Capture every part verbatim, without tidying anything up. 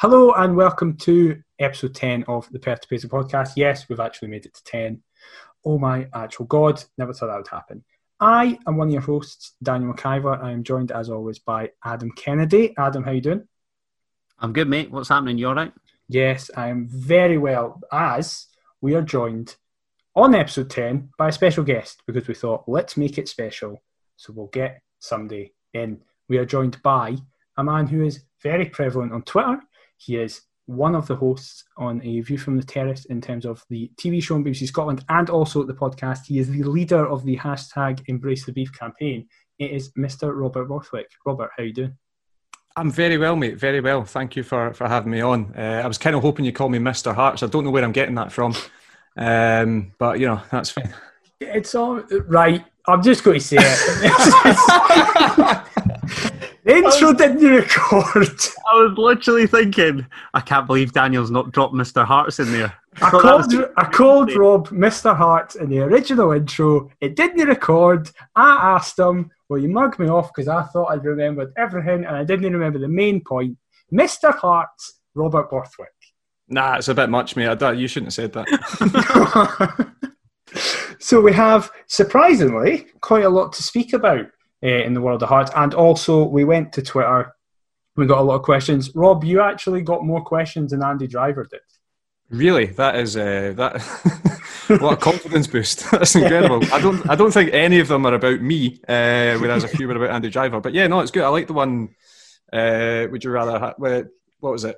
Hello and welcome to episode ten of the Perth to Paisley Podcast. Yes, we've actually made it to ten. Oh my actual God, never thought that would happen. I am one of your hosts, Daniel McIver. I am joined as always by Adam Kennedy. Adam, how you doing? I'm good, mate. What's happening? You all right? Yes, I am very well, as we are joined on episode ten by a special guest because we thought, let's make it special. So we'll get somebody in. We are joined by a man who is very prevalent on Twitter. He is one of the hosts on A View From The Terrace in terms of the T V show on B B C Scotland and also the podcast. He is the leader of the hashtag Embrace the Beef campaign. It is Mister Robert Borthwick. Robert, how are you doing? I'm very well, mate. Very well. Thank you for, for having me on. Uh, I was kind of hoping you'd call me Mister Hearts. I don't know where I'm getting that from. Um, but, you know, that's fine. It's all right. I'm just going to say it. The intro was, didn't record. I was literally thinking, I can't believe Daniel's not dropped Mister Hearts in there. I, I called, was, I called Rob Mister Hearts in the original intro. It didn't record. I asked him, well, you mugged me off because I thought I'd remembered everything and I didn't remember the main point. Mister Hearts, Robert Borthwick. Nah, it's a bit much, mate. I don't, you shouldn't have said that. So we have, surprisingly, quite a lot to speak about. Uh, in the world of hearts, and also we went to Twitter. We got a lot of questions. Rob, you actually got more questions than Andy Driver did. Really, that is uh, that what a confidence boost. That's incredible. I don't, I don't think any of them are about me, uh, whereas a few were about Andy Driver. But yeah, no, it's good. I like the one. Uh, would you rather? Ha- what was it?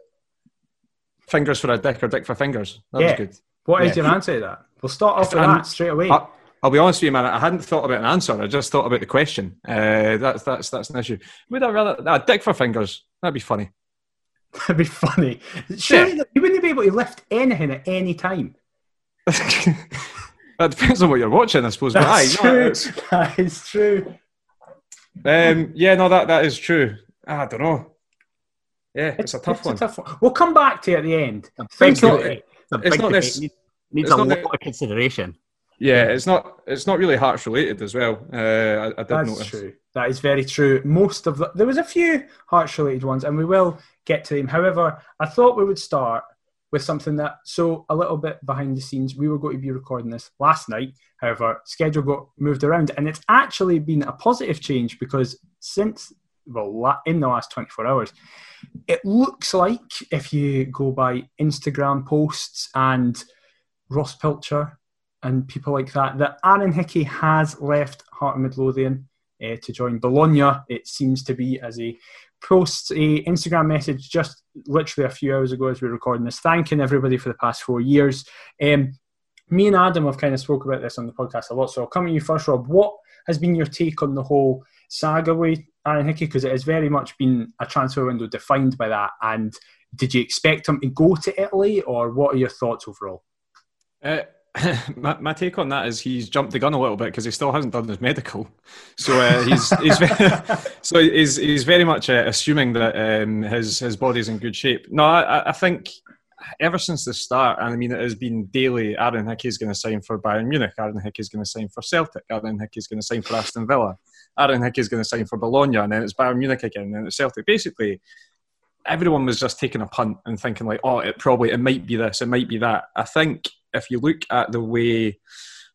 Fingers for a dick or dick for fingers? That yeah. was good. What yeah. is your answer to that? We'll start off with I'm, that straight away. I- I'll be honest with you, man. I hadn't thought about an answer. I just thought about the question. Uh, that's that's that's an issue. Would I rather nah, dick for fingers? That'd be funny. That'd be funny. Surely yeah. you wouldn't be able to lift anything at any time. That depends on what you're watching, I suppose. That's but aye, true. No, that is true. Um, yeah, no, that that is true. I don't know. Yeah, it's, it's a tough it's one. A tough one. We'll come back to it at the end. It's not. It, it's not this. It needs it's a lot this, of consideration. Yeah, it's not it's not really Hearts related as well. Uh, I, I did That's notice. True. That is very true. Most of the, there was a few Hearts related ones, and we will get to them. However, I thought we would start with something that so a little bit behind the scenes. We were going to be recording this last night. However, schedule got moved around, and it's actually been a positive change because since well in the last twenty-four hours, it looks like if you go by Instagram posts and Ross Pilcher and people like that, that Aaron Hickey has left Heart of Midlothian uh, to join Bologna. It seems to be as he posts a Instagram message just literally a few hours ago as we were recording this, thanking everybody for the past four years. Um, me and Adam have kind of spoke about this on the podcast a lot, so I'll come to you first, Rob. What has been your take on the whole saga with Aaron Hickey? Because it has very much been a transfer window defined by that. And did you expect him to go to Italy, or what are your thoughts overall? Uh My, my take on that is he's jumped the gun a little bit because he still hasn't done his medical, so uh, he's, he's very, so he's he's very much uh, assuming that um, his his body's in good shape. No, I, I think ever since the start, and I mean it has been daily. Aaron Hickey's going to sign for Bayern Munich. Aaron Hickey's going to sign for Celtic. Aaron Hickey's going to sign for Aston Villa. Aaron Hickey's going to sign for Bologna, and then it's Bayern Munich again, and then it's Celtic. Basically, everyone was just taking a punt and thinking like, oh, it probably it might be this, it might be that. I think. If you look at the way,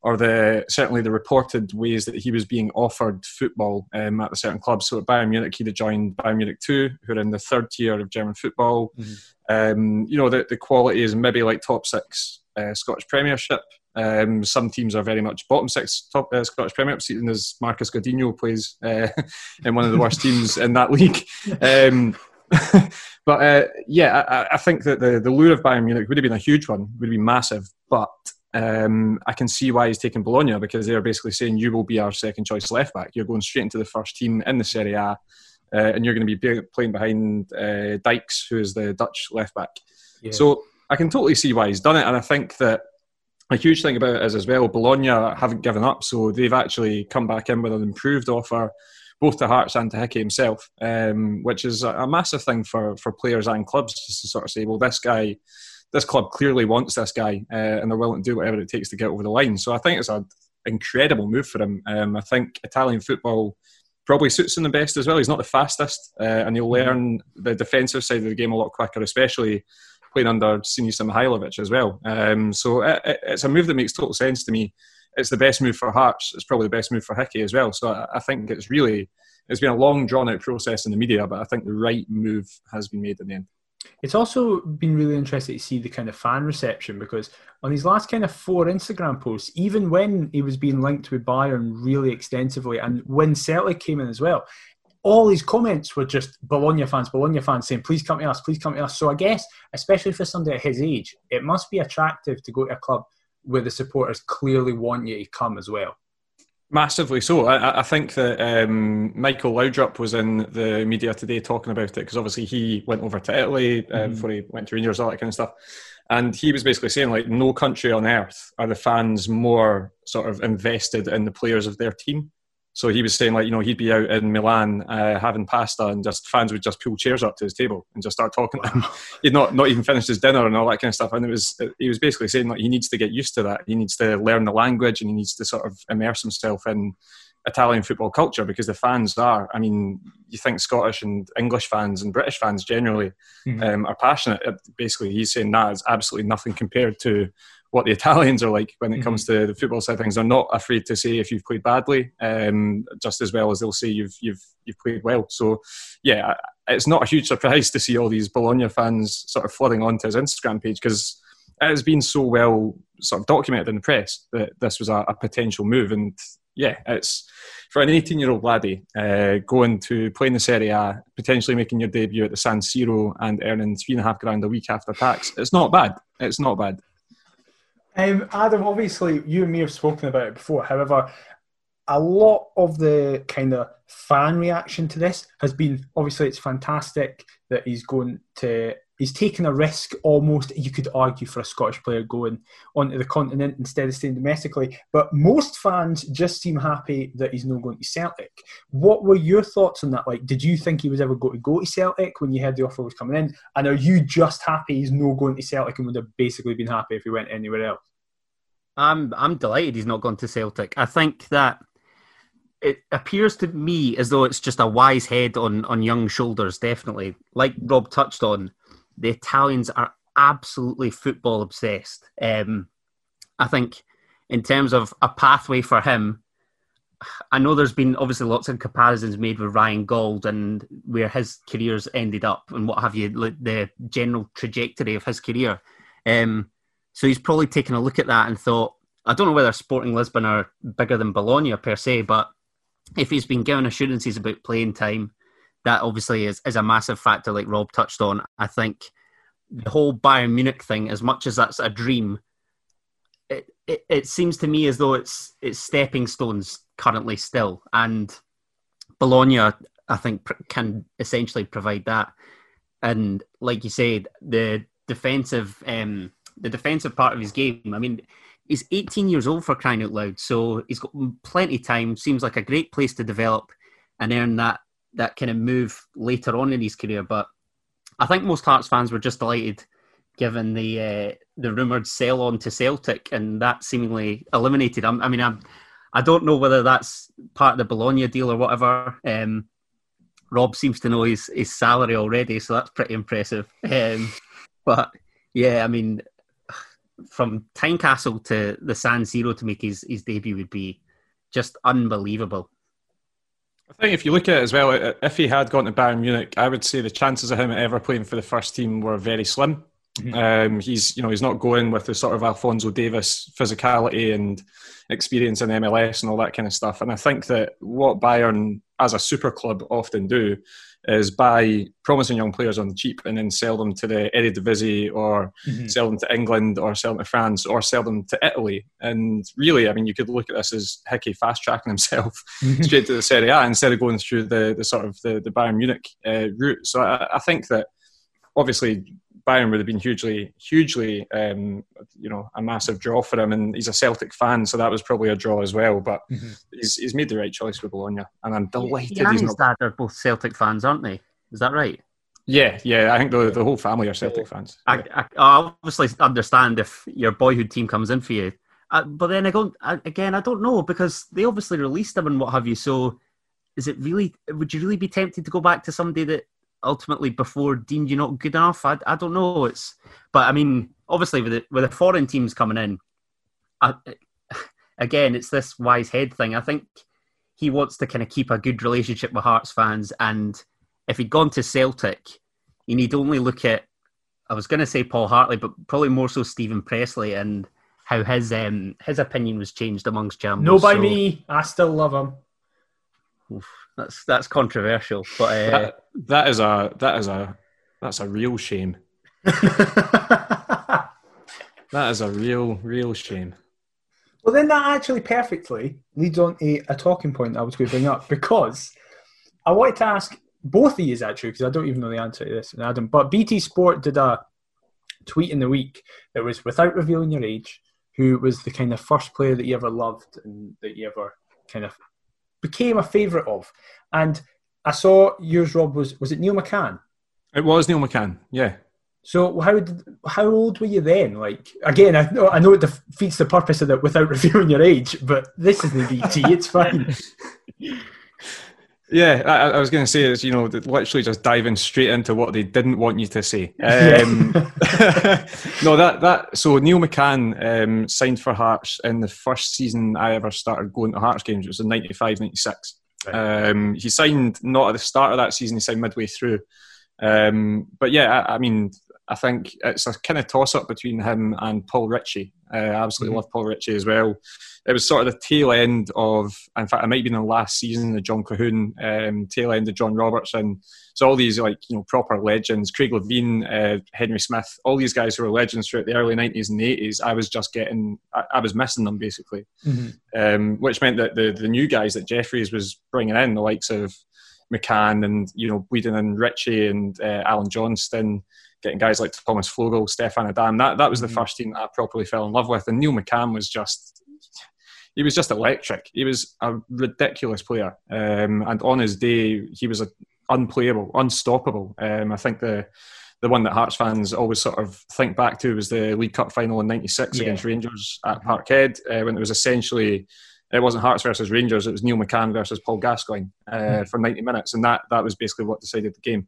or the certainly the reported ways that he was being offered football um, at a certain club, so at Bayern Munich he'd have joined Bayern Munich two, who are in the third tier of German football. Mm-hmm. Um, you know, the, the quality is maybe like top six uh, Scottish Premiership. Um, some teams are very much bottom six top uh, Scottish Premiership, season as Marcus Godinho plays uh, in one of the worst teams in that league. Um, but uh, yeah, I, I think that the, the lure of Bayern Munich would have been a huge one, would have been massive, but um, I can see why he's taken Bologna, because they're basically saying you will be our second choice left back, you're going straight into the first team in the Serie A, uh, and you're going to be playing behind uh, Dykes, who is the Dutch left back. Yeah. So I can totally see why he's done it, and I think that a huge thing about it is as well, Bologna haven't given up, so they've actually come back in with an improved offer, both to Hearts and to Hickey himself, um, which is a, a massive thing for, for players and clubs, just to sort of say, well, this guy, this club clearly wants this guy, uh, and they're willing to do whatever it takes to get over the line. So I think it's an incredible move for him. Um, I think Italian football probably suits him the best as well. He's not the fastest, uh, and he'll learn the defensive side of the game a lot quicker, especially playing under Sinisa Mihailovic as well. Um, so it, it, it's a move that makes total sense to me. It's the best move for Hearts. It's probably the best move for Hickey as well. So I, I think it's really, it's been a long, drawn-out process in the media, but I think the right move has been made in the end. It's also been really interesting to see the kind of fan reception, because on his last kind of four Instagram posts, even when he was being linked with Bayern really extensively and when Celtic came in as well, all his comments were just Bologna fans, Bologna fans saying, please come to us, please come to us. So I guess, especially for somebody at his age, it must be attractive to go to a club where the supporters clearly want you to come as well. Massively so. I, I think that um, Michael Laudrup was in the media today talking about it, because obviously he went over to Italy uh, mm. before he went to Rangers, all that kind of stuff. And he was basically saying, like, no country on earth are the fans more sort of invested in the players of their team. So he was saying, like, you know, he'd be out in Milan uh, having pasta and just fans would just pull chairs up to his table and just start talking to him. He'd not, not even finished his dinner and all that kind of stuff. And it was, he was basically saying, like, he needs to get used to that. He needs to learn the language and he needs to sort of immerse himself in Italian football culture, because the fans are, I mean, you think Scottish and English fans and British fans generally mm-hmm. um, are passionate. Basically, he's saying that is absolutely nothing compared to what the Italians are like when it mm-hmm. comes to the football side of things. They're not afraid to say if you've played badly, um, just as well as they'll say you've you've you've played well. So, yeah, it's not a huge surprise to see all these Bologna fans sort of flooding onto his Instagram page, because it has been so well sort of documented in the press that this was a, a potential move. And yeah, it's for an eighteen-year-old laddie uh, going to play in the Serie A, potentially making your debut at the San Siro and earning three and a half grand a week after tax. It's not bad. It's not bad. Um, Adam, obviously, you and me have spoken about it before. However, a lot of the kind of fan reaction to this has been, obviously, it's fantastic that he's going to, he's taking a risk almost, you could argue, for a Scottish player going onto the continent instead of staying domestically. But most fans just seem happy that he's not going to Celtic. What were your thoughts on that? Like, did you think he was ever going to go to Celtic when you heard the offer was coming in? And are you just happy he's not going to Celtic and would have basically been happy if he went anywhere else? I'm I'm delighted he's not gone to Celtic. I think that it appears to me as though it's just a wise head on, on young shoulders, definitely. Like Rob touched on, the Italians are absolutely football obsessed. Um, I think in terms of a pathway for him, I know there's been obviously lots of comparisons made with Ryan Gold and where his career's ended up and what have you, the general trajectory of his career. Um So he's probably taken a look at that and thought, I don't know whether Sporting Lisbon are bigger than Bologna per se, but if he's been given assurances about playing time, that obviously is, is a massive factor, like Rob touched on. I think the whole Bayern Munich thing, as much as that's a dream, it, it, it seems to me as though it's, it's stepping stones currently still. And Bologna, I think, can essentially provide that. And like you said, the defensive... Um, the defensive part of his game. I mean, he's eighteen years old, for crying out loud, so he's got plenty of time. Seems like a great place to develop and earn that that kind of move later on in his career. But I think most Hearts fans were just delighted given the uh, the rumoured sell-on to Celtic, and that seemingly eliminated. I'm, I mean, I'm, I don't know whether that's part of the Bologna deal or whatever. Um, Rob seems to know his, his salary already, so that's pretty impressive. Um, but, yeah, I mean... From Tynecastle to the San Siro to make his, his debut would be just unbelievable. I think if you look at it as well, if he had gone to Bayern Munich, I would say the chances of him ever playing for the first team were very slim. Mm-hmm. Um, he's, you know, he's not going with the sort of Alphonso Davies physicality and experience in M L S and all that kind of stuff. And I think that what Bayern as a super club often do is buy promising young players on the cheap and then sell them to the Eredivisie or mm-hmm. sell them to England or sell them to France or sell them to Italy. And really, I mean, you could look at this as Hickey fast-tracking himself straight to the Serie A instead of going through the, the sort of the, the Bayern Munich uh, route. So I, I think that obviously Bayern would have been hugely, hugely, um, you know, a massive draw for him. And he's a Celtic fan, so that was probably a draw as well. But mm-hmm. he's he's made the right choice with Bologna. And I'm delighted he and he's not... his dad are both Celtic fans, aren't they? Is that right? Yeah, yeah. I think the, the whole family are Celtic fans. I, yeah. I, I obviously understand if your boyhood team comes in for you. Uh, but then, I go, I, again, I don't know, because they obviously released him and what have you. So is it really, would you really be tempted to go back to somebody that ultimately before deemed you not good enough? I, I don't know. It's, but I mean, obviously with the, with the foreign teams coming in, I, again, it's this wise head thing. I think he wants to kind of keep a good relationship with Hearts fans. And if he'd gone to Celtic, you need only look at, I was going to say Paul Hartley, but probably more so Steven Pressley and how his um, his opinion was changed amongst Jambos. No, by so. me. I still love him. Oof, that's that's controversial, but uh, that, that is a that is a that's a real shame. That is a real real shame. Well, then that actually perfectly leads on to a talking point I was going to bring up, because I wanted to ask both of you actually, because I don't even know the answer to this, Adam. But B T Sport did a tweet in the week that was, without revealing your age, who was the kind of first player that you ever loved and that you ever kind of became a favourite of. And I saw yours, Rob, was was it Neil McCann? It was Neil McCann, yeah. So how did, how old were you then? Like, again, I know, I know it defeats the purpose of that without revealing your age, but this is the B T, it's fine. Yeah, I, I was going to say is, you know, literally just diving straight into what they didn't want you to say. Um, no, that that so Neil McCann um, signed for Hearts in the first season I ever started going to Hearts games. It was in ninety-five ninety-six. Right. Um, he signed not at the start of that season. He signed midway through. Um, but yeah, I, I mean, I think it's a kind of toss up between him and Paul Ritchie. I uh, absolutely mm-hmm. love Paul Ritchie as well. It was sort of the tail end of, in fact, it might be in the last season of John Cahoon, um, tail end of John Roberts, and so all these, like, you know, proper legends, Craig Levein, uh, Henry Smith, all these guys who were legends throughout the early nineties and eighties. I was just getting, I, I was missing them basically, mm-hmm. um, which meant that the the new guys that Jeffries was bringing in, the likes of McCann and, you know, Weedon and Ritchie and uh, Alan Johnston, getting guys like Thomas Flogel, Stéphane Adam, that, that was the mm-hmm. first team that I properly fell in love with. And Neil McCann was just, he was just electric. He was a ridiculous player. Um, and on his day, he was a, unplayable, unstoppable. Um, I think the the one that Hearts fans always sort of think back to was the League Cup final in ninety-six yeah. against Rangers at Parkhead, uh, when it was essentially, it wasn't Hearts versus Rangers, it was Neil McCann versus Paul Gascoigne uh, mm-hmm. for ninety minutes. And that that was basically what decided the game.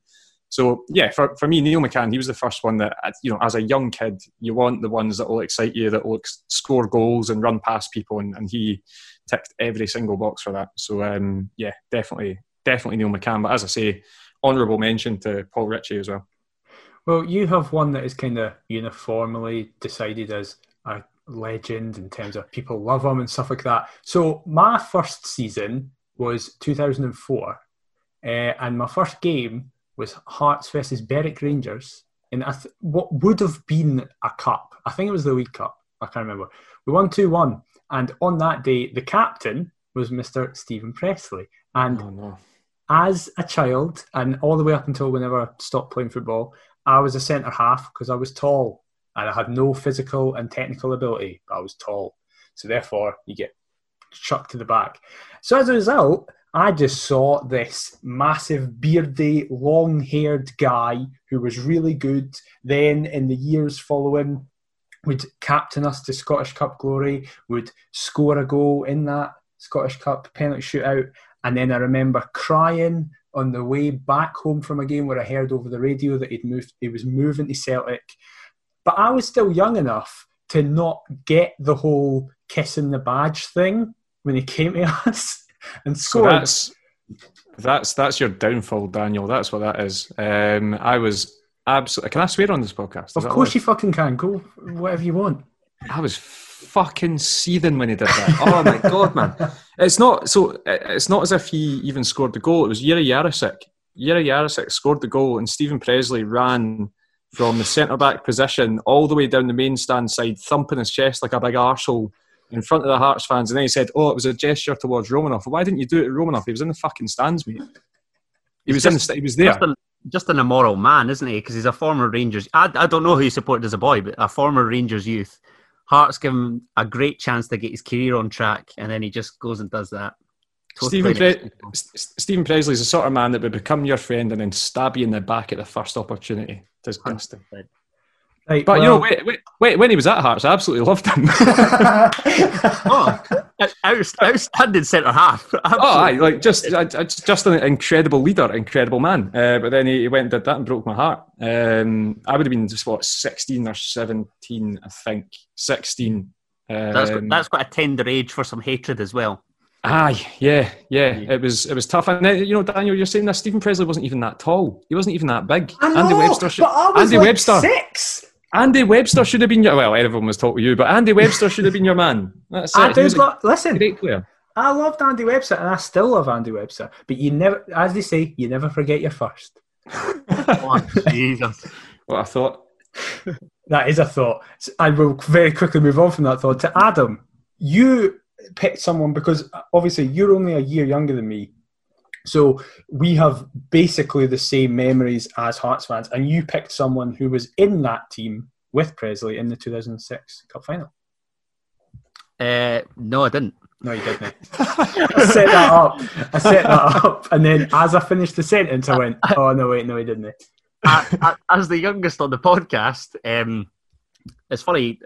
So yeah, for for me, Neil McCann, he was the first one that, you know, as a young kid, you want the ones that will excite you, that will score goals and run past people, and, and he ticked every single box for that. So um, yeah, definitely, definitely Neil McCann. But as I say, honourable mention to Paul Ritchie as well. Well, you have one that is kind of uniformly decided as a legend in terms of people love him and stuff like that. So my first season was two thousand four, uh, and my first game was Hearts versus Berwick Rangers in I th- what would have been a cup. I think it was the League Cup. I can't remember. We won two one. And on that day, the captain was Mister Stephen Pressley. And oh, no. as a child, and all the way up until whenever I stopped playing football, I was a centre-half because I was tall. And I had no physical and technical ability, but I was tall. So therefore, you get chucked to the back. So as a result, I just saw this massive beardy, long-haired guy who was really good. Then in the years following, would captain us to Scottish Cup glory, would score a goal in that Scottish Cup penalty shootout. And then I remember crying on the way back home from a game where I heard over the radio that he'd moved, he was moving to Celtic. But I was still young enough to not get the whole kissing the badge thing when he came to us. And so that's that's that's your downfall, Daniel. That's what that is. Um, I was absolutely. Can I swear on this podcast? Is of course, like, you fucking can. Go whatever you want. I was fucking seething when he did that. Oh my god, man! It's not so. It's not as if he even scored the goal. It was Yuri Yarosek. Yuri Yarosek scored the goal, and Stephen Pressley ran from the centre back position all the way down the main stand side, thumping his chest like a big arsehole in front of the Hearts fans, and then he said, "Oh, it was a gesture towards Romanoff." Why didn't you do it to Romanoff? He was in the fucking stands, mate. He was just, in the st- he was there. Just, a, just an immoral man, isn't he? Because he's a former Rangers. I, I don't know who he supported as a boy, but a former Rangers youth. Hearts give him a great chance to get his career on track, and then he just goes and does that. Totally. Stephen, Pre- Stephen Presley is the sort of man that would become your friend and then stab you in the back at the first opportunity. Disgusting. one hundred percent. Right, but well, you know, wait, wait, wait, when he was at Hearts, I absolutely loved him. Oh, Out, outstanding centre half. Absolutely. Oh, aye, like just, just an incredible leader, incredible man. Uh, but then he went and did that and broke my heart. Um, I would have been just what sixteen or seventeen, I think. Sixteen. Um, that's got, that's got a tender age for some hatred as well. Aye, yeah, yeah. It was it was tough. And then, you know, Daniel, you're saying that Steven Pressley wasn't even that tall. He wasn't even that big. I know, Andy Webster should, but I was Andy like Webster, six. Andy Webster should have been your... Well, everyone was talking to you, but Andy Webster should have been your man. That's it. I do lo- listen, great player. I loved Andy Webster, and I still love Andy Webster. But you never, as they say, you never forget your first. Oh, Jesus. What a thought. That is a thought. I will very quickly move on from that thought to Adam. You picked someone because, obviously, you're only a year younger than me. So we have basically the same memories as Hearts fans, and you picked someone who was in that team with Presley in the two thousand six Cup Final. Uh, no, I didn't. No, you didn't. I set that up. I set that up, and then as I finished the sentence, I went, "Oh no, wait, no, he didn't." I, I, as the youngest on the podcast, um, it's funny.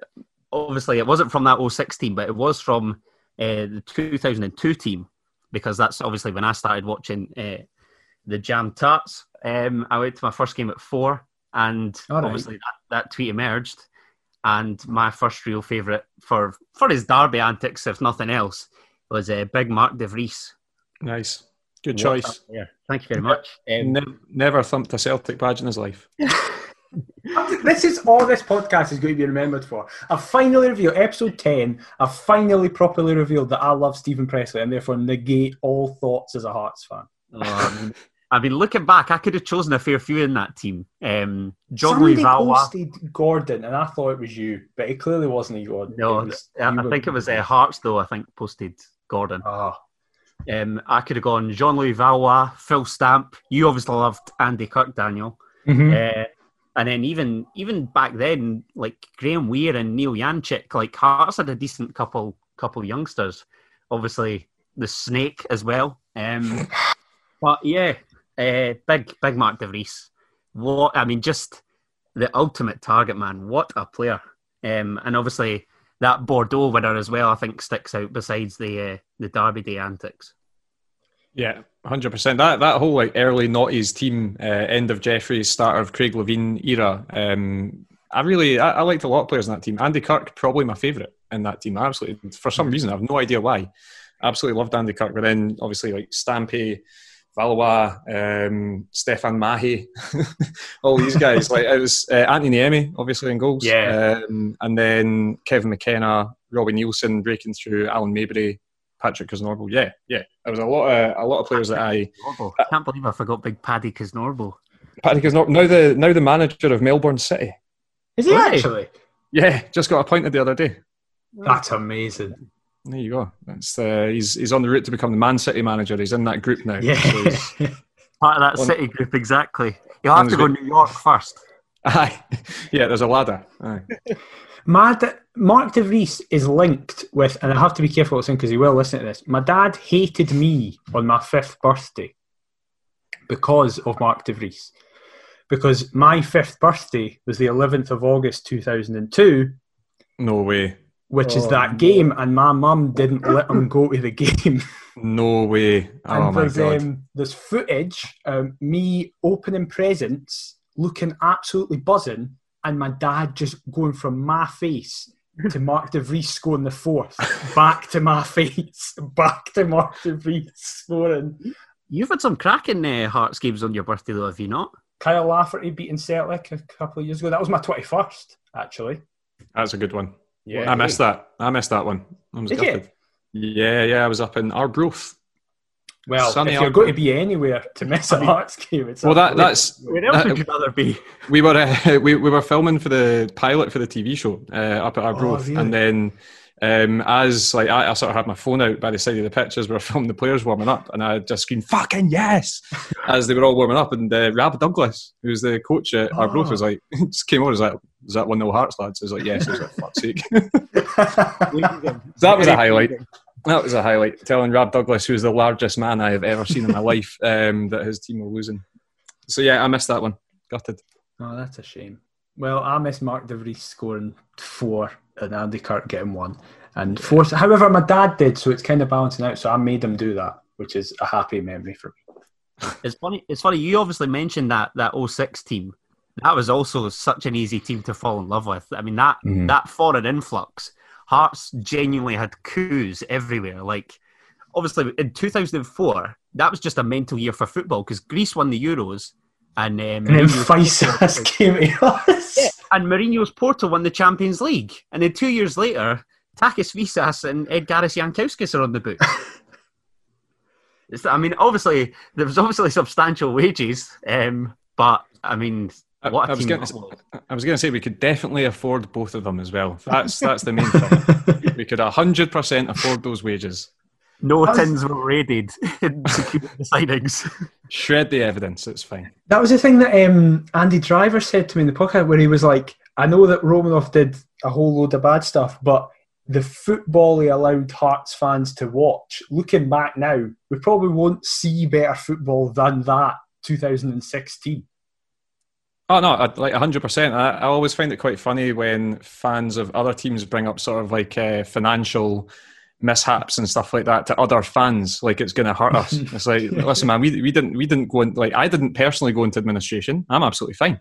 Obviously, it wasn't from that oh six team, but it was from uh, the two thousand two team. Because that's obviously when I started watching uh, the Jam Tarts. Um, I went to my first game at four, and All obviously right. that, that tweet emerged. And my first real favourite for, for his derby antics, if nothing else, was uh, big Mark De Vries. Nice. Good choice. Thank you very much. Um, never, never thumped a Celtic badge in his life. This is all this podcast is going to be remembered for. I've finally revealed, episode ten, I've finally properly revealed that I love Steven Pressley and therefore negate all thoughts as a Hearts fan. Um, I mean, looking back, I could have chosen a fair few in that team. Um, John Somebody Levallois. Posted Gordon, and I thought it was you, but it clearly wasn't you, Gordon. No, it was, I, I think it was uh, Hearts, though, I think, posted Gordon. Oh. Um, I could have gone Jean-Louis Valois, Phil Stamp. You obviously loved Andy Kirk, Daniel. Mm-hmm. Uh, And then even even back then, like Graham Weir and Neil Yanchik, like Hearts had a decent couple couple youngsters. Obviously, the Snake as well. Um, but yeah, uh, big big Mark De Vries. What I mean, just the ultimate target man. What a player! Um, and obviously that Bordeaux winner as well. I think sticks out besides the uh, the Derby Day antics. Yeah, one hundred percent. That that whole like early noughties team, uh, end of Jeffries, start of Craig Levein era. Um, I really, I, I liked a lot of players in that team. Andy Kirk, probably my favourite in that team. I absolutely, for some reason, I have no idea why. I absolutely loved Andy Kirk. But then, obviously, like Stampy, Valois, um, Stéphane Mahe, all these guys. Like it was uh, Anthony Niemi, obviously in goals. Yeah. Um, and then Kevin McKenna, Robbie Neilson breaking through, Alan Mabry, Patrick Cosnorbo, yeah, yeah. There was a lot of a lot of players Patrick that I, I can't believe I forgot big Paddy Cosnorbo. Paddy Cosnorbo, now the now the manager of Melbourne City. Is he actually? Yeah, just got appointed the other day. That's amazing. There you go. That's uh, he's he's on the route to become the Man City manager. He's in that group now. Yeah, so part of that on, City group exactly. You'll have to go to New York first. Aye, yeah. There's a ladder. Aye. Mad, Mark De Vries is linked with, and I have to be careful what I'm saying because he will listen to this. My dad hated me on my fifth birthday because of Mark De Vries. Because my fifth birthday was the eleventh of August two thousand two. No way. Which oh, is that game, and my mum didn't let him go to the game. No way. Oh, and my God. Um, there's footage of um, me opening presents, looking absolutely buzzing, and my dad just going from my face to Mark De Vries scoring the fourth, back to my face, back to Mark De Vries scoring. You've had some cracking uh, Hearts games on your birthday, though, have you not? Kyle Lafferty beating Celtic a couple of years ago. That was my twenty-first, actually. That's a good one. Yeah, I missed that. I missed that one. I was Did gutted. you? Yeah, yeah, I was up in Arbroath. Well, Sunny if you're Arbroath. Going to be anywhere to miss a Hearts game, it's well, that, that's where else that, would you rather be? We were uh, we we were filming for the pilot for the T V show uh, up at Arbroath, oh, really? and then um, as like I, I sort of had my phone out by the side of the pitch as we were filming the players warming up, and I just screamed "fucking yes" as they were all warming up, and uh, Rab Douglas, who's the coach at Arbroath, oh. was like just came over and was like, "Is that one nil Hearts, lads?" I was like, "Yes." I was like, "Fuck's sake!" That was a highlight. That was a highlight, telling Rab Douglas, who's the largest man I have ever seen in my life, um, that his team were losing. So, yeah, I missed that one. Gutted. Oh, that's a shame. Well, I missed Mark De Vries scoring four and Andy Kirk getting one. and force. However, my dad did, so it's kind of balancing out. So I made him do that, which is a happy memory for me. It's funny. It's funny. You obviously mentioned that that oh six team. That was also such an easy team to fall in love with. I mean, that mm-hmm. that foreign influx. Hearts genuinely had coups everywhere. Like, obviously, in two thousand four, that was just a mental year for football because Greece won the Euros. And, um, and then Faisas came to us. Yeah, and Mourinho's Porto won the Champions League. And then two years later, Takis Faisas and Edgaris Jankauskas are on the book. It's, I mean, obviously, there was obviously substantial wages, um, but, I mean... I, I was going to say we could definitely afford both of them as well. That's that's the main thing. We could one hundred percent afford those wages. No that's, tins were raided in the signings. Shred the evidence, it's fine. That was the thing that um, Andy Driver said to me in the podcast where he was like, I know that Romanoff did a whole load of bad stuff, but the football he allowed Hearts fans to watch, looking back now, we probably won't see better football than that two thousand sixteen. Oh, no, like one hundred percent. I, I always find it quite funny when fans of other teams bring up sort of like uh, financial mishaps and stuff like that to other fans. Like, it's going to hurt us. It's like, listen, man, we, we didn't we didn't go in, like, I didn't personally go into administration. I'm absolutely fine.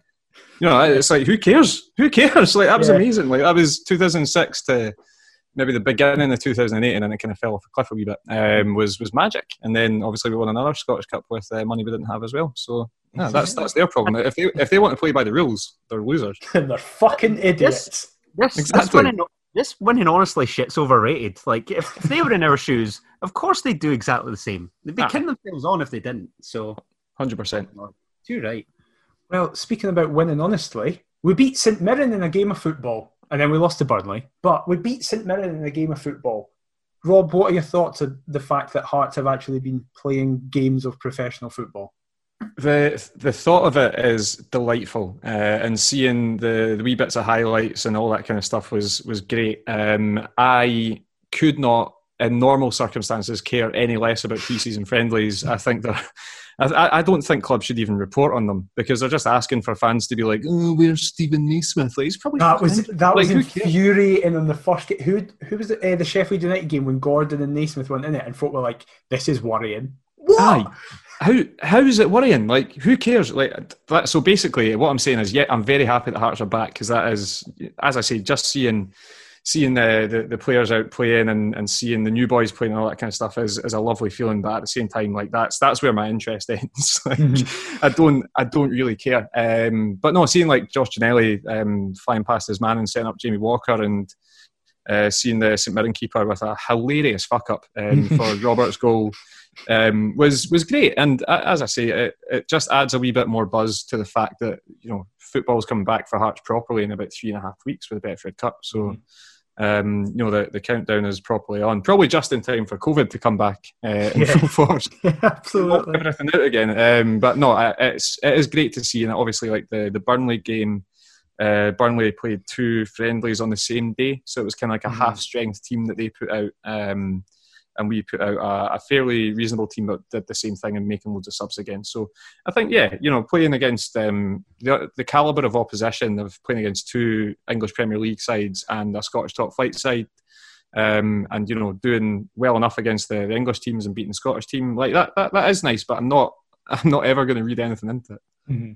You know, it's like, who cares? Who cares? Like, that was yeah. amazing. Like, that was two thousand six to maybe the beginning of two thousand eight, and then it kind of fell off a cliff a wee bit, um, was, was magic. And then, obviously, we won another Scottish Cup with uh, money we didn't have as well, so... No, that's that's their problem. If they if they want to play by the rules, they're losers. They're fucking idiots. This, this, exactly. This winning, this winning honestly shit's overrated. Like, if, if they were in our shoes, of course they'd do exactly the same. They'd be ah. killing themselves on if they didn't. So, hundred percent. You're right. Well, speaking about winning honestly, we beat St Mirren in a game of football, and then we lost to Burnley. But we beat St Mirren in a game of football. Rob, what are your thoughts on the fact that Hearts have actually been playing games of professional football? The the thought of it is delightful, uh, and seeing the, the wee bits of highlights and all that kind of stuff was was great. Um, I could not, in normal circumstances, care any less about pre-season friendlies. I think they're, I, I don't think clubs should even report on them because they're just asking for fans to be like, "Oh, where's Stephen Naismith?" Like, he's probably that was that like, was infuriating on the first game. Who who was it, uh, the Sheffield United game when Gordon and Naismith went in it, and folk were like, "This is worrying." What? Aye. How how is it worrying? Like, who cares? Like that, so basically, what I'm saying is, yeah, I'm very happy that Hearts are back because that is, as I say, just seeing seeing the, the, the players out playing and, and seeing the new boys playing and all that kind of stuff is, is a lovely feeling. But at the same time, like that's that's where my interest ends. Like, mm-hmm. I don't I don't really care. Um, but no, seeing like Josh Ginelli um, flying past his man and setting up Jamie Walker and uh, seeing the St Mirren keeper with a hilarious fuck up um, for Roberts' goal. Um, was was great, and uh, as I say, it, it just adds a wee bit more buzz to the fact that you know football's coming back for Hearts properly in about three and a half weeks with the Betfred Cup. So um, you know the, the countdown is properly on, probably just in time for COVID to come back uh, in yeah. full force, yeah, absolutely everything out again. Um, but no, it's it is great to see, and obviously like the the Burnley game. Uh, Burnley played two friendlies on the same day, so it was kind of like a mm. half strength team that they put out. Um, And we put out a, a fairly reasonable team that did the same thing and making loads of subs again. So I think, yeah, you know, playing against um, the, the calibre of opposition of playing against two English Premier League sides and a Scottish top flight side, um, and you know, doing well enough against the, the English teams and beating the Scottish team like that, that, that is nice. But I'm not, I'm not ever going to read anything into it. Mm-hmm.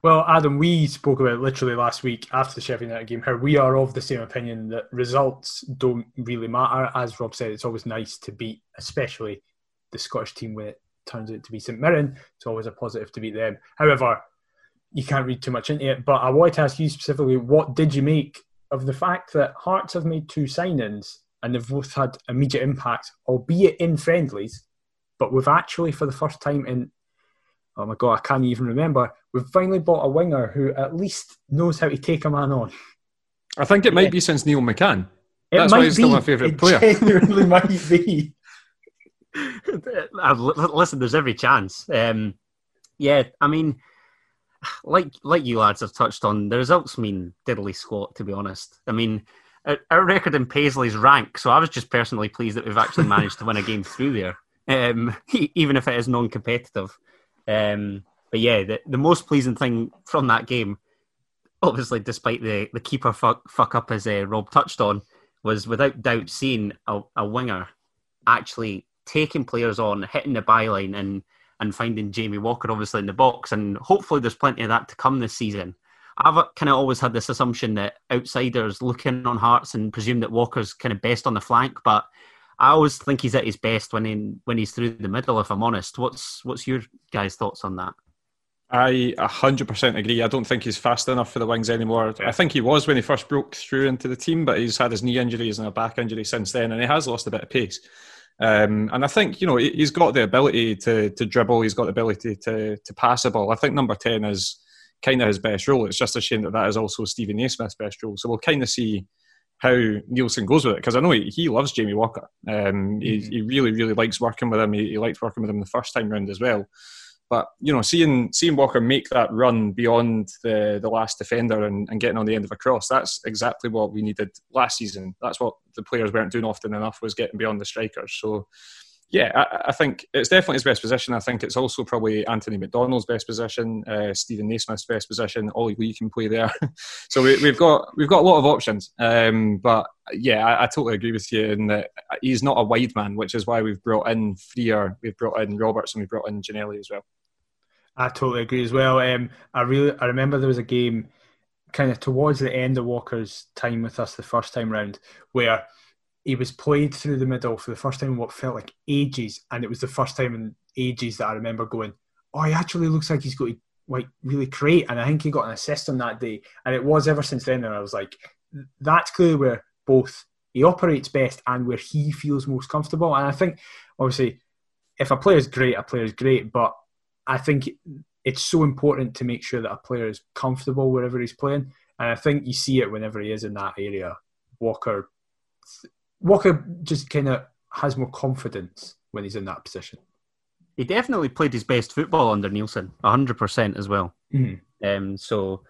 Well, Adam, we spoke about it literally last week after the Sheffield United game, how we are of the same opinion that results don't really matter. As Rob said, it's always nice to beat, especially the Scottish team when it turns out to be St Mirren. It's always a positive to beat them. However, you can't read too much into it. But I wanted to ask you specifically, what did you make of the fact that Hearts have made two sign-ins and they've both had immediate impacts, albeit in friendlies, but we've actually, for the first time in... Oh my God, I can't even remember. We've finally bought a winger who at least knows how to take a man on. I think it might yeah. be since Neil McCann. It That's might why he's be. Still my favourite it player. It genuinely might be. Listen, there's every chance. Um, yeah, I mean, like like you lads have touched on, the results mean diddly squat, to be honest. I mean, our, our record in Paisley's rank, so I was just personally pleased that we've actually managed to win a game through there, um, even if it is non-competitive. Um, but yeah, the, the most pleasing thing from that game, obviously despite the, the keeper fuck, fuck up as uh, Rob touched on, was without doubt seeing a, a winger actually taking players on, hitting the byline and and finding Jamie Walker obviously in the box. And hopefully there's plenty of that to come this season. I've kind of always had this assumption that outsiders look in on Hearts and presume that Walker's kind of best on the flank, but I always think he's at his best when he, when he's through the middle, if I'm honest. What's what's your guys' thoughts on that? I one hundred percent agree. I don't think he's fast enough for the wings anymore. I think he was when he first broke through into the team, but he's had his knee injuries and a back injury since then, and he has lost a bit of pace. Um, and I think, you know, he's got the ability to to dribble, he's got the ability to to pass a ball. I think number ten is kind of his best role. It's just a shame that that is also Stephen Naismith's best role. So we'll kind of see how Neilson goes with it, because I know he, he loves Jamie Walker. Um, mm-hmm. he, he really, really likes working with him. He, he liked working with him the first time round as well. But, you know, seeing seeing Walker make that run beyond the, the last defender and, and getting on the end of a cross, that's exactly what we needed last season. That's what the players weren't doing often enough, was getting beyond the strikers. So, yeah, I, I think it's definitely his best position. I think it's also probably Anthony McDonald's best position, uh, Stephen Naismith's best position. Ollie Lee can play there. So we, we've got we've got a lot of options. Um, but, yeah, I, I totally agree with you in that he's not a wide man, which is why we've brought in Freer, we've brought in Roberts, and we've brought in Ginelli as well. I totally agree as well. Um, I really, I remember there was a game kind of towards the end of Walker's time with us the first time round where he was played through the middle for the first time in what felt like ages, and it was the first time in ages that I remember going, oh, he actually looks like he's got to like, really create, and I think he got an assist on that day, and it was ever since then, and I was like, that's clearly where both he operates best and where he feels most comfortable. And I think, obviously, if a player's great, a player's great, but I think it's so important to make sure that a player is comfortable wherever he's playing. And I think you see it whenever he is in that area. Walker Walker just kind of has more confidence when he's in that position. He definitely played his best football under Neilson, one hundred percent as well. Mm-hmm. Um, so,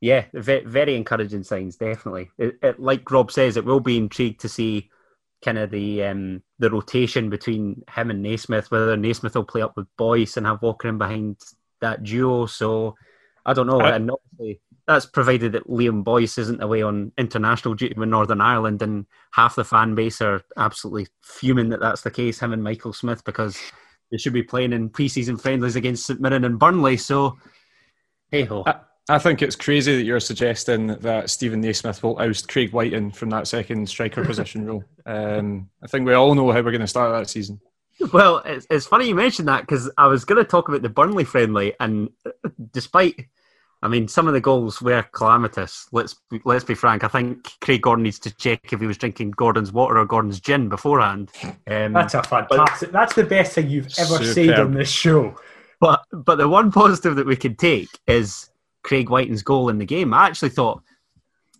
yeah, ve- very encouraging signs, definitely. It, it, like Rob says, it will be intrigued to see kind of the um, the rotation between him and Naismith, whether Naismith will play up with Boyce and have Walker in behind that duo. So, I don't know. I, and obviously, that's provided that Liam Boyce isn't away on international duty with Northern Ireland, and half the fan base are absolutely fuming that that's the case, him and Michael Smith, because they should be playing in pre-season friendlies against St Mirren and Burnley. So, hey-ho. I, I think it's crazy that you're suggesting that Stephen Naismith will oust Craig Whiting from that second striker position role. Um, I think we all know how we're going to start that season. Well, it's, it's funny you mentioned that, because I was going to talk about the Burnley friendly, and despite, I mean, some of the goals were calamitous. Let's let's be frank. I think Craig Gordon needs to check if he was drinking Gordon's water or Gordon's gin befororehand. Um, that's a fantastic. That's the best thing you've ever superb. said on this show. But but the one positive that we can take is Craig Whiting's goal in the game. I actually thought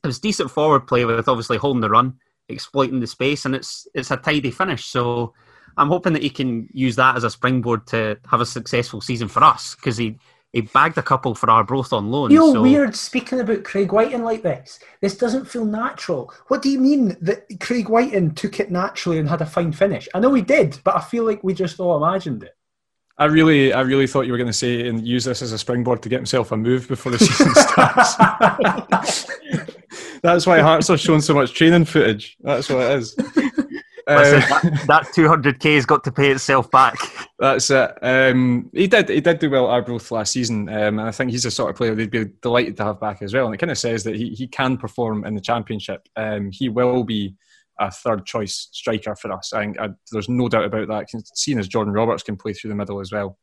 it was decent forward play with obviously holding the run, exploiting the space, and it's it's a tidy finish. So I'm hoping that he can use that as a springboard to have a successful season for us, because he, he bagged a couple for Arbroath on loan. You're so weird speaking about Craig Whiting like this. This doesn't feel natural. What do you mean that Craig Whiting took it naturally and had a fine finish? I know he did, but I feel like we just all imagined it. I really, I really thought you were going to say and use this as a springboard to get himself a move before the season starts. That's why Hearts are showing so much training footage. That's what it is. Listen, um, that, that two hundred k has got to pay itself back. That's it. Um, he did, he did do well at Arbroath last season, um, and I think he's the sort of player they'd be delighted to have back as well. And it kind of says that he, he can perform in the Championship. Um, he will be a third-choice striker for us. I, I, there's no doubt about that, seeing as Jordan Roberts can play through the middle as well.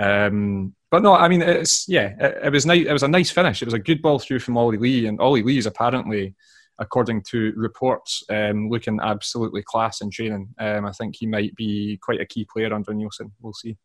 Um, but no, I mean, it's yeah, it, it was nice. It was a nice finish. It was a good ball through from Ollie Lee, and Ollie Lee is apparently, according to reports, um, looking absolutely class in training. Um, I think he might be quite a key player under Neilson. We'll see.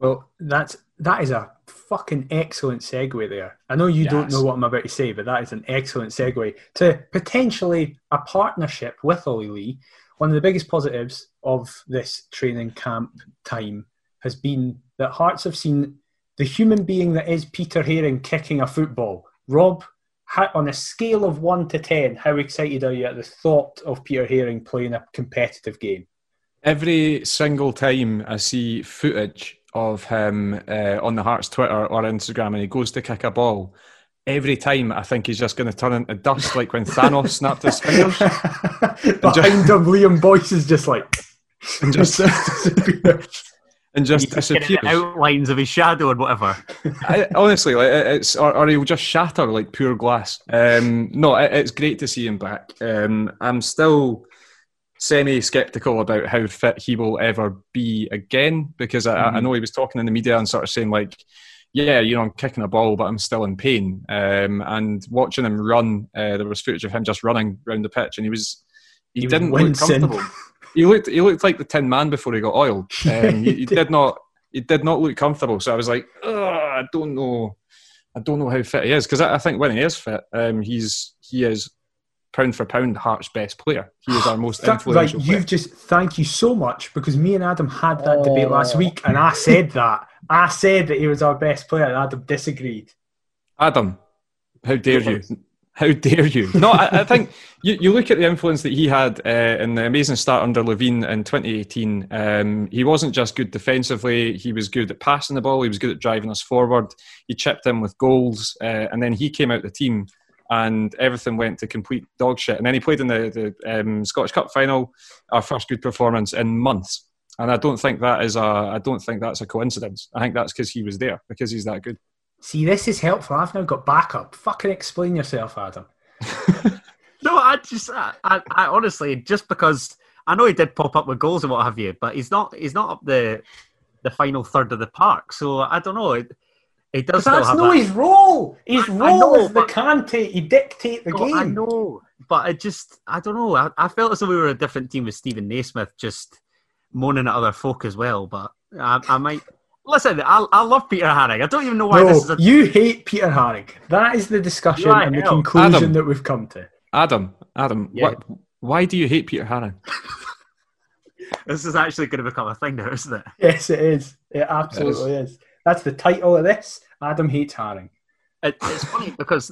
Well, that's that is a fucking excellent segue there. I know you yes. don't know what I'm about to say, but that is an excellent segue to potentially a partnership with Ollie Lee. One of the biggest positives of this training camp time has been that Hearts have seen the human being that is Peter Haring kicking a football. Rob, how, on a scale of one to ten, how excited are you at the thought of Peter Haring playing a competitive game? Every single time I see footage of him uh, on the Hearts Twitter or Instagram, and he goes to kick a ball, every time I think he's just going to turn into dust, like when Thanos snapped his fingers. Behind him, Liam Boyce is just like... And just disappears. And just disappears. Outlines of his shadow and whatever. I, honestly, like it's or, or he'll just shatter like pure glass. Um, no, it, it's great to see him back. Um, I'm still semi-sceptical about how fit he will ever be again, because I, mm. I know he was talking in the media and sort of saying like, yeah, you know, I'm kicking a ball, but I'm still in pain. Um, and watching him run, uh, there was footage of him just running round the pitch, and he was—he he didn't was look comfortable. He looked—he looked like the Tin Man before he got oiled. Um, he, he did not—he did not look comfortable. So I was like, I don't know, I don't know how fit he is, because I, I think when he is fit, um, he's—he is pound for pound Hearts' best player. He is our most influential. Right, you've just thank you so much, because me and Adam had that oh. debate last week, and I said that. I said that he was our best player, and Adam disagreed. Adam, how dare you? How dare you? No, I, I think you, you look at the influence that he had uh, in the amazing start under Levein in twenty eighteen. Um, he wasn't just good defensively. He was good at passing the ball. He was good at driving us forward. He chipped in with goals. Uh, and then he came out the team, and everything went to complete dog shit. And then he played in the, the um, Scottish Cup final, our first good performance in months. And I don't think that is a. I don't think that's a coincidence. I think that's because he was there, because he's that good. See, this is helpful. I've now got backup. Fucking explain yourself, Adam. No, I just, I, I, I honestly, just because I know he did pop up with goals and what have you, but he's not, he's not up the, the final third of the park. So I don't know. It, it does. That's have no that. his role. His I, role I know, is the cante. He dictate the no, game. I know, but it just, I don't know. I, I felt as though we were a different team with Stephen Naismith just moaning at other folk as well, but I, I might... Listen, I, I love Peter Harrig. I don't even know why no, this is a... you hate Peter Harrig. That is the discussion right, and the hell. conclusion Adam, that we've come to. Adam, Adam, yeah. what, why do you hate Peter Harrig? This is actually going to become a thing now, isn't it? Yes, it is. It absolutely it is. is. That's the title of this. Adam hates Harrig. It, it's funny because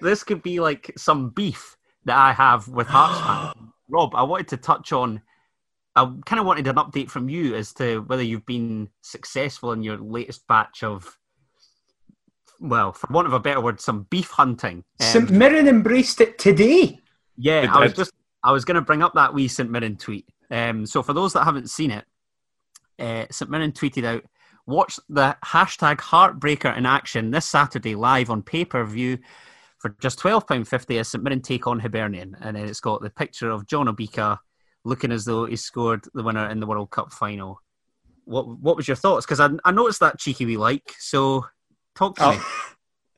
this could be like some beef that I have with Hearts. Rob, I wanted to touch on... I kind of wanted an update from you as to whether you've been successful in your latest batch of, well, for want of a better word, some beef hunting. St um, Mirren embraced it today. Yeah, it I did. was just, I was going to bring up that wee St Mirren tweet. Um, so for those that haven't seen it, uh, St Mirren tweeted out, watch the hashtag Heartbreaker in action this Saturday live on pay-per-view for just twelve pounds fifty as St Mirren take on Hibernian. And then it's got the picture of John Obika looking as though he scored the winner in the World Cup final. What what was your thoughts? Because I, I noticed that cheeky wee like, so talk to uh, me.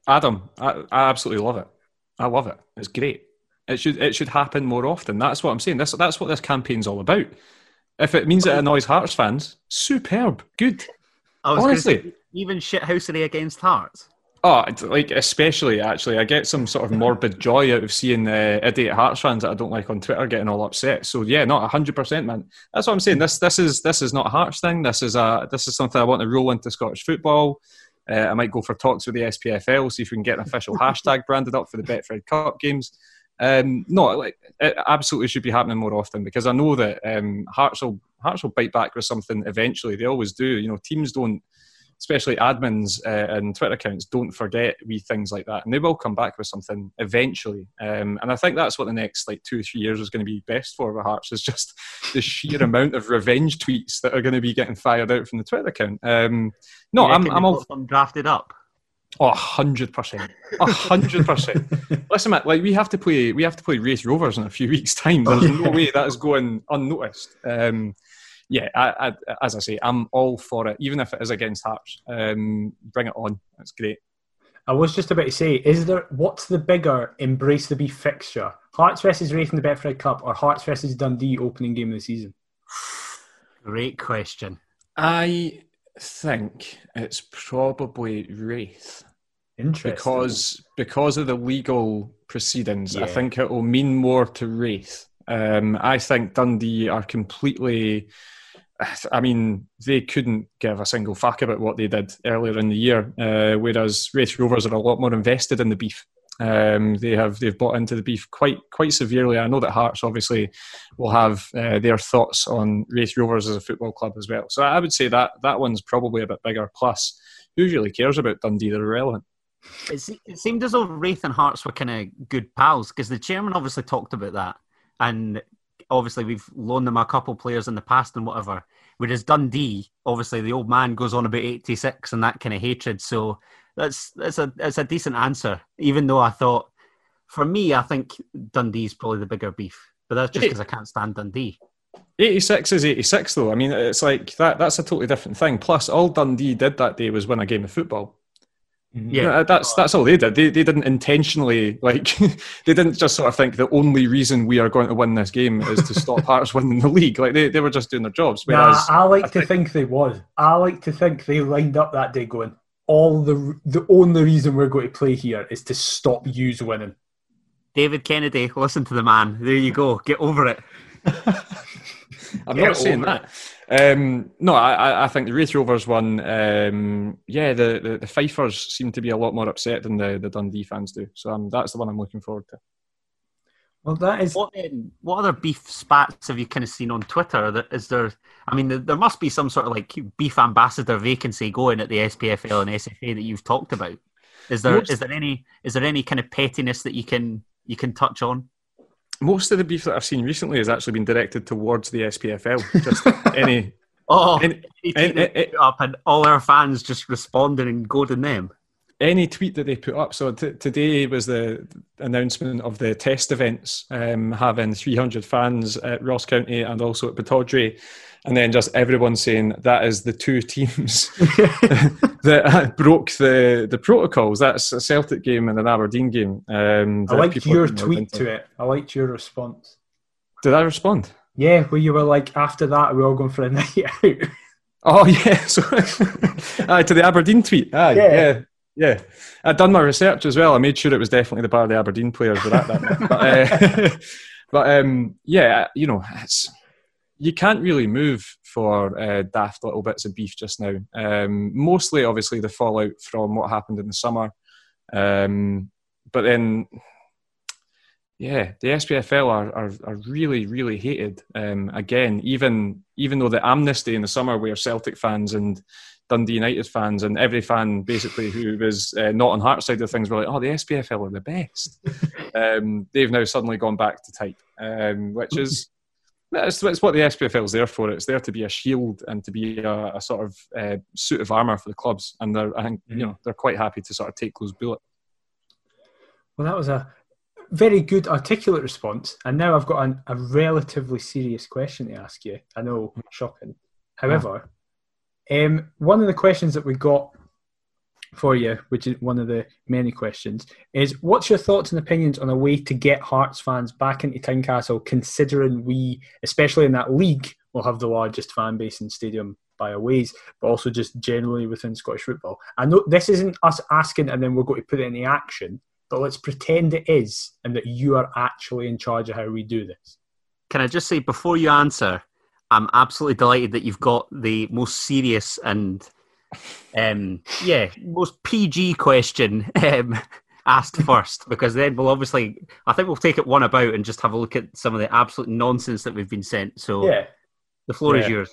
Adam, I, I absolutely love it. I love it. It's great. It should it should happen more often. That's what I'm saying. That's, that's what this campaign's all about. If it means it annoys Hearts fans, superb. Good. I was Honestly. Say, even shithousery against Hearts. Oh, like especially actually, I get some sort of morbid joy out of seeing uh, idiot Hearts fans that I don't like on Twitter getting all upset. So yeah, not a hundred percent, man. That's what I'm saying. This this is this is not a Hearts thing. This is a this is something I want to roll into Scottish football. Uh, I might go for talks with the S P F L, see if we can get an official hashtag branded up for the Betfred Cup games. Um, no, like it absolutely should be happening more often, because I know that um, Hearts will Hearts will bite back with something eventually. They always do. You know, teams don't. Especially admins uh, and Twitter accounts don't forget wee things like that, and they will come back with something eventually. Um, and I think that's what the next like two or three years is going to be best for with Hearts, is just the sheer amount of revenge tweets that are going to be getting fired out from the Twitter account. Um, no, I'm, I'm all drafted up. Oh, a hundred percent, a hundred percent. Listen, Matt, like we have to play, we have to play Race Rovers in a few weeks' time. There's no way that is going unnoticed. Um, Yeah, I, I, as I say, I'm all for it, even if it is against Hearts. Um, bring it on. That's great. I was just about to say, is there what's the bigger embrace the beef fixture? Hearts versus Raith in the Betfred Cup, or Hearts versus Dundee opening game of the season? Great question. I think it's probably Raith. Interesting. Because, because of the legal proceedings, yeah. I think it will mean more to Raith. Um, I think Dundee are completely... I mean, they couldn't give a single fuck about what they did earlier in the year, uh, whereas Raith Rovers are a lot more invested in the beef. Um, they have they've bought into the beef quite quite severely. I know that Hearts obviously will have uh, their thoughts on Raith Rovers as a football club as well. So I would say that that one's probably a bit bigger. Plus, who really cares about Dundee? They're irrelevant. It's, it seemed as though Wraith and Hearts were kind of good pals, because the chairman obviously talked about that, and obviously we've loaned them a couple players in the past and whatever. Whereas Dundee, obviously the old man goes on about eighty-six and that kind of hatred. So that's that's a that's a decent answer. Even though I thought, for me, I think Dundee's probably the bigger beef. But that's just because I can't stand Dundee. eighty-six is eighty-six, though. I mean, it's like that. That's a totally different thing. Plus, all Dundee did that day was win a game of football. Yeah, you know, that's that's all they did. They they didn't intentionally, like, they didn't just sort of think the only reason we are going to win this game is to stop Hearts winning the league. Like, they, they were just doing their jobs. Whereas, nah, I like I to th- think they was. I like to think they lined up that day going, all the the only reason we're going to play here is to stop yous winning. David Kennedy, listen to the man. There you go. Get over it. I'm Get not saying that. Um, no, I, I think the Wraith Rovers won. Um, yeah, the, the, the Fifers seem to be a lot more upset than the, the Dundee fans do. So um, that's the one I'm looking forward to. Well, that is. What, um, what other beef spats have you kind of seen on Twitter? Is there? I mean, there must be some sort of like beef ambassador vacancy going at the S P F L and S F A that you've talked about. Is there? Most... Is there any? Is there any kind of pettiness that you can you can touch on? Most of the beef that I've seen recently has actually been directed towards the S P F L. Just any, oh, any, any, any it, up and all our fans just responding and goading them. Any tweet that they put up. So t- today was the announcement of the test events, um, having three hundred fans at Ross County and also at Pittodrie. And then just everyone saying that is the two teams that broke the, the protocols. That's a Celtic game and an Aberdeen game. Um, I liked your tweet to it. I liked your response. Did I respond? Yeah, where you were like, after that, we're all going for a night out. Oh, yeah. So, uh, to the Aberdeen tweet. Aye, yeah. yeah. Yeah, I'd done my research as well. I made sure it was definitely the bar the Aberdeen players were at that night. But, uh, but um, yeah, you know, it's... You can't really move for uh, daft little bits of beef just now. Um, mostly, obviously, the fallout from what happened in the summer. Um, but then, yeah, the S P F L are are, are really, really hated. Um, again, even even though the amnesty in the summer where Celtic fans and Dundee United fans and every fan basically who was uh, not on Hearts' side of things were like, oh, the S P F L are the best. um, they've now suddenly gone back to type, um, which is... That's, that's what the S P F L is there for. It's there to be a shield and to be a, a sort of uh, suit of armour for the clubs. And they're, I think, mm-hmm. you know, they're quite happy to sort of take those bullets. Well, that was a very good, articulate response. And now I've got an, a relatively serious question to ask you. I know, shocking. However, yeah. um, one of the questions that we got for you, which is one of the many questions, is what's your thoughts and opinions on a way to get Hearts fans back into Tynecastle, considering we, especially in that league, will have the largest fan base in stadium by a ways, but also just generally within Scottish football. I know this isn't us asking and then we're going to put it into action, but let's pretend it is and that you are actually in charge of how we do this. Can I just say, before you answer, I'm absolutely delighted that you've got the most serious and... Um, yeah, most P G question um, asked first, because then we'll obviously, I think we'll take it one about and just have a look at some of the absolute nonsense that we've been sent. So yeah. the floor yeah. is yours.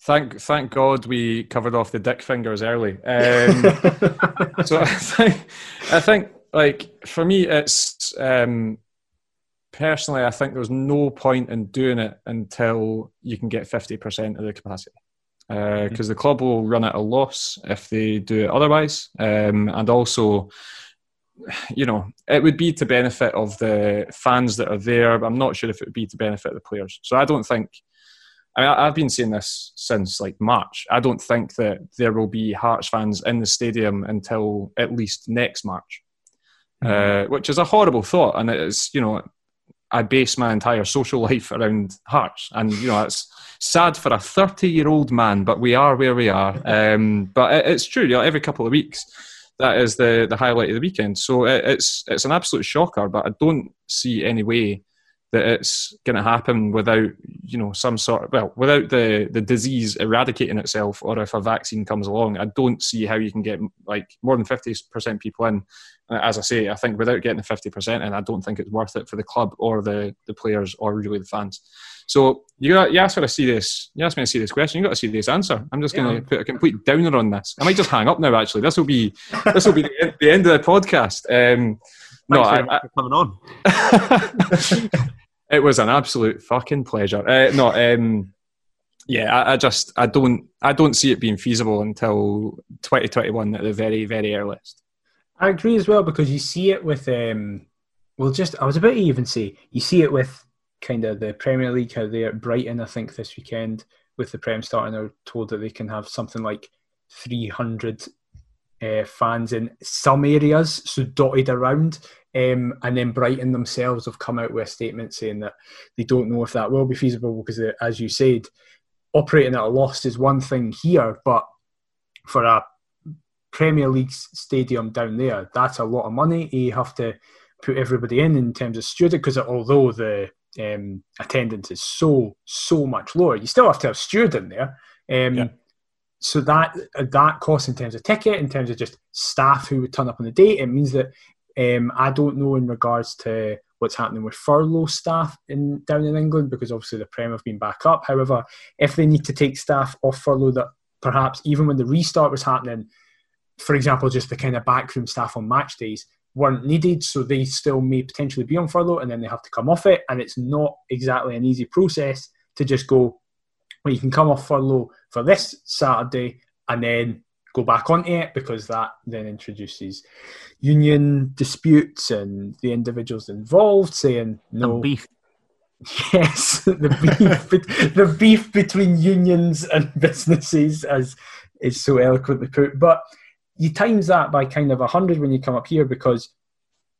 Thank thank God we covered off the dick fingers early. Um, so I think, I think, like, for me, it's, um, personally, I think there's no point in doing it until you can get fifty percent of the capacity. Because uh, the club will run at a loss if they do it otherwise, um, and also, you know, it would be to benefit of the fans that are there, but I'm not sure if it would be to benefit the players. So I don't think, I mean, I've been saying this since like March, I don't think that there will be Hearts fans in the stadium until at least next March, mm-hmm. uh, which is a horrible thought, and it's, you know, I base my entire social life around Hearts, and you know, it's sad for a thirty-year-old man, but we are where we are. Um, but it, it's true. You know, every couple of weeks, that is the, the highlight of the weekend. So it, it's it's an absolute shocker. But I don't see any way that it's going to happen without, you know, some sort of, well, without the the disease eradicating itself, or if a vaccine comes along. I don't see how you can get like more than fifty percent people in. As I say, I think without getting the fifty percent in, I don't think it's worth it for the club or the, the players or really the fans. So you got, you asked for a serious, you asked me a serious question. You got a serious answer. I'm just yeah. going to put a complete downer on this. I might just hang up now. Actually, this will be this will be the end, the end of the podcast. Um, no, I, I, for coming on. It was an absolute fucking pleasure. Uh, no, um, yeah, I, I just I don't I don't see it being feasible until twenty twenty-one at the very very earliest. I agree as well, because you see it with um, well, just I was about to even say you see it with kind of the Premier League, how they're at Brighton, I think this weekend with the Prem starting, they're told that they can have something like three hundred uh, fans in some areas, so dotted around. Um, and then Brighton themselves have come out with a statement saying that they don't know if that will be feasible because, as you said, operating at a loss is one thing here, but for a Premier League stadium down there, that's a lot of money. You have to put everybody in in terms of student, because although the um, attendance is so, so much lower, you still have to have steward in there. Um, yeah. So that, that cost in terms of ticket, in terms of just staff who would turn up on the day, it means that Um, I don't know in regards to what's happening with furlough staff in down in England, because obviously the Prem have been back up. However, if they need to take staff off furlough, that perhaps even when the restart was happening, for example, just the kind of backroom staff on match days weren't needed, so they still may potentially be on furlough and then they have to come off it, and it's not exactly an easy process to just go, well, you can come off furlough for this Saturday and then go back onto it, because that then introduces union disputes and the individuals involved saying no. The beef. Yes, the beef, be- the beef between unions and businesses, as is so eloquently put. But you times that by kind of one hundred when you come up here, because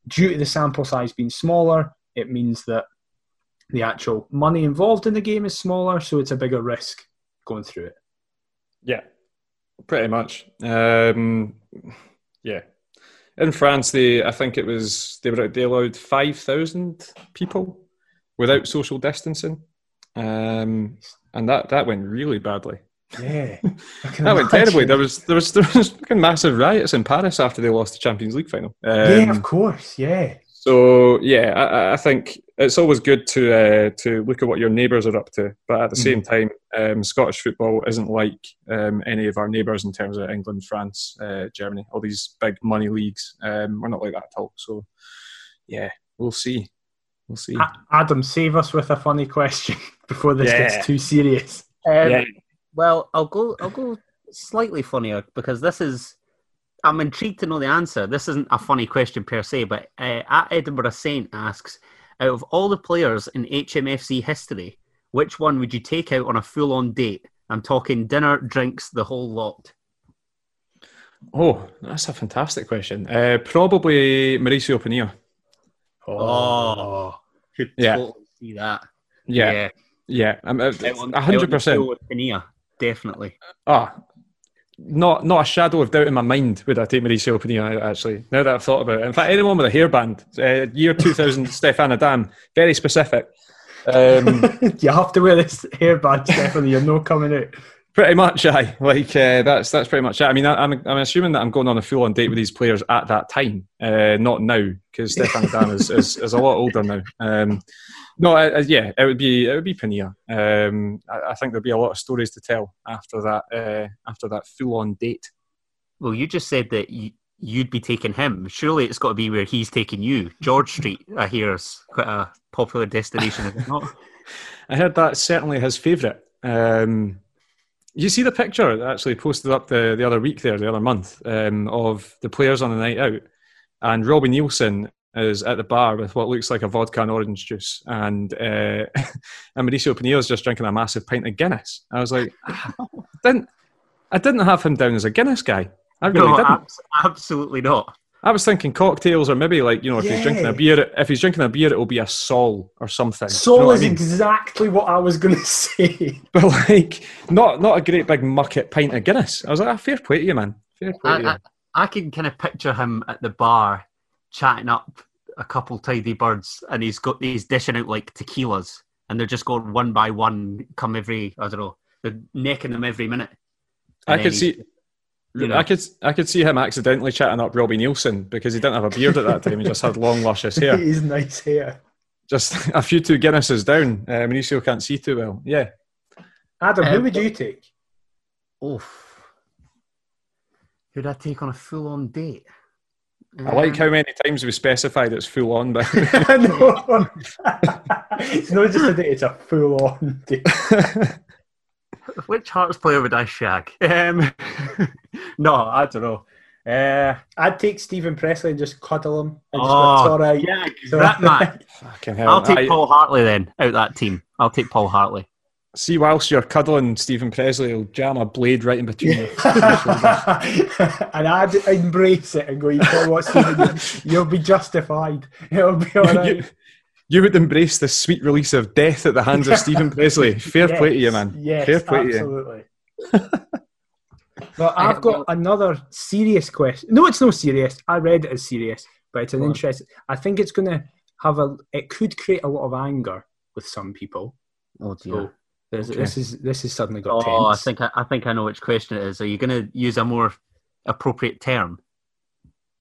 due to the sample size being smaller, it means that the actual money involved in the game is smaller, so it's a bigger risk going through it. Yeah. Pretty much, um, yeah. In France, they I think it was they were they allowed five thousand people without social distancing, um, and that, that went really badly. Yeah, that imagine. went terribly. There was there was there was fucking massive riots in Paris after they lost the Champions League final. Um, yeah, of course. Yeah. So yeah, I, I think it's always good to uh, to look at what your neighbours are up to, but at the mm-hmm. same time, um, Scottish football isn't like um, any of our neighbours in terms of England, France, uh, Germany, all these big money leagues. Um, we're not like that at all. So yeah, we'll see. We'll see. Adam, save us with a funny question before this yeah. gets too serious. Um, yeah. Well, I'll go. I'll go slightly funnier, because this is. I'm intrigued to know the answer. This isn't a funny question per se, but uh, at Edinburgh Saint asks, out of all the players in H M F C history, which one would you take out on a full-on date? I'm talking dinner, drinks, the whole lot. Oh, that's a fantastic question. Uh, probably Mauricio Pinilla. Oh, could yeah. totally see that. Yeah, yeah, yeah. I'm, I'm, one hundred percent. Pinilla, definitely. Ah. Oh. Not not a shadow of doubt in my mind would I take Mauricio Pinilla, actually, now that I've thought about it. In fact, anyone with a hairband, uh, year two thousand, Stéphane Adam, very specific. Um, you have to wear this hairband, Stéphane, you're not coming out. Pretty much, aye. Like, uh, that's that's pretty much it. I mean, I, I'm I'm assuming that I'm going on a full-on date with these players at that time, uh, not now, because Stéphane Adam is, is, is a lot older now. Um, no, I, I, yeah, it would be it would be Pinilla. Um, I, I think there'd be a lot of stories to tell after that uh, after that full-on date. Well, you just said that you, you'd be taking him. Surely it's got to be where he's taking you. George Street, I hear, is quite a popular destination, is it not? I heard that's certainly his favourite. Um, You see the picture that actually posted up the, the other week there, the other month, um, of the players on the night out. And Robbie Neilson is at the bar with what looks like a vodka and orange juice. And, uh, and Mauricio Pinilla is just drinking a massive pint of Guinness. I was like, ah, didn't, I didn't have him down as a Guinness guy. I really no, didn't. Ab- absolutely not. I was thinking cocktails, or maybe like, you know, if yeah. he's drinking a beer, if he's drinking a beer, it'll be a Sol or something. Sol, you know what is I mean? Exactly what I was going to say. But like, not not a great big mucket pint of Guinness. I was like, ah, fair play to you, man. Fair play I, to you. I, I can kind of picture him at the bar chatting up a couple tidy birds, and he's got he's dishing out like tequilas, and they're just going one by one, come every, I don't know, they're necking them every minute. I could see... You know. I could I could see him accidentally chatting up Robbie Neilson because he didn't have a beard at that time. He just had long, luscious hair. His nice hair. Just a few two Guinnesses down. Uh, Mauricio can't see too well. Yeah. Adam, um, who would you take? Oof. Who'd I take on a full-on date? I um, like how many times we specified it's full-on. But no. It's not just a date, it's a full-on date. Which Hearts player would I shag? Um, no, I don't know. Uh, I'd take Steven Pressley and just cuddle him. And just oh, it's all right. Yeah, so, that man. I'll take I, Paul Hartley then, out that team. I'll take Paul Hartley. See, whilst you're cuddling, Steven Pressley will jam a blade right in between you. And I'd embrace it and go, you know what, Steven, you'll be justified. It'll be all right. You, you would embrace the sweet release of death at the hands of Steven Pressley. Fair yes, play to you, man. Yes, Fair play absolutely. To you. Well, I've got another serious question. No, it's no serious. I read it as serious, but it's an oh. interesting. I think it's going to have a. It could create a lot of anger with some people. Oh dear! So okay. This is this has suddenly got. Oh, tense. I think I, I think I know which question it is. Are you going to use a more appropriate term?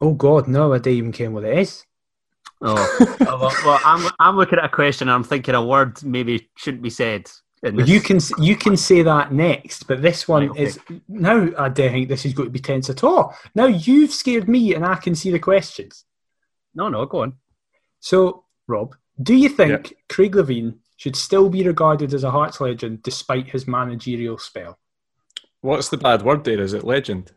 Oh God, no! I didn't even care what it is. Oh, well, well, I'm I'm looking at a question. And I'm thinking a word maybe shouldn't be said. Well, you can you can say that next, but this one right, is okay. Now I don't think this is going to be tense at all. Now you've scared me and I can see the questions. No, no, go on. So, Rob, do you think yep. Craig Levein should still be regarded as a Hearts legend despite his managerial spell? What's the bad word there? Is it legend?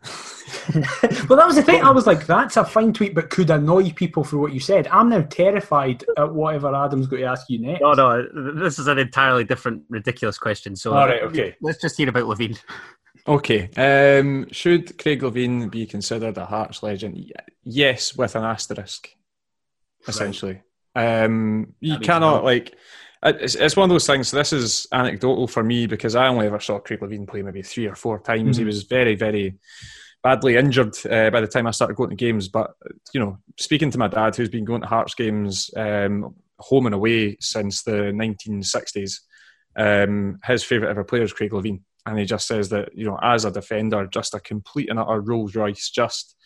Well, that was the thing. I was like, that's a fine tweet, but could annoy people for what you said. I'm now terrified at whatever Adam's going to ask you next. No, no, this is an entirely different, ridiculous question. So, all right, okay. Let's just hear about Levein. Okay. Um, should Craig Levein be considered a Hearts legend? Yes, with an asterisk, essentially. Right. Um, you cannot, no. like... It's, it's one of those things. This is anecdotal for me because I only ever saw Craig Levein play maybe three or four times. Mm-hmm. He was very, very badly injured uh, by the time I started going to games. But you know, speaking to my dad, who's been going to Hearts games um, home and away since the nineteen sixties, um, his favourite ever player is Craig Levein, and he just says that you know, as a defender, just a complete and utter Rolls Royce, just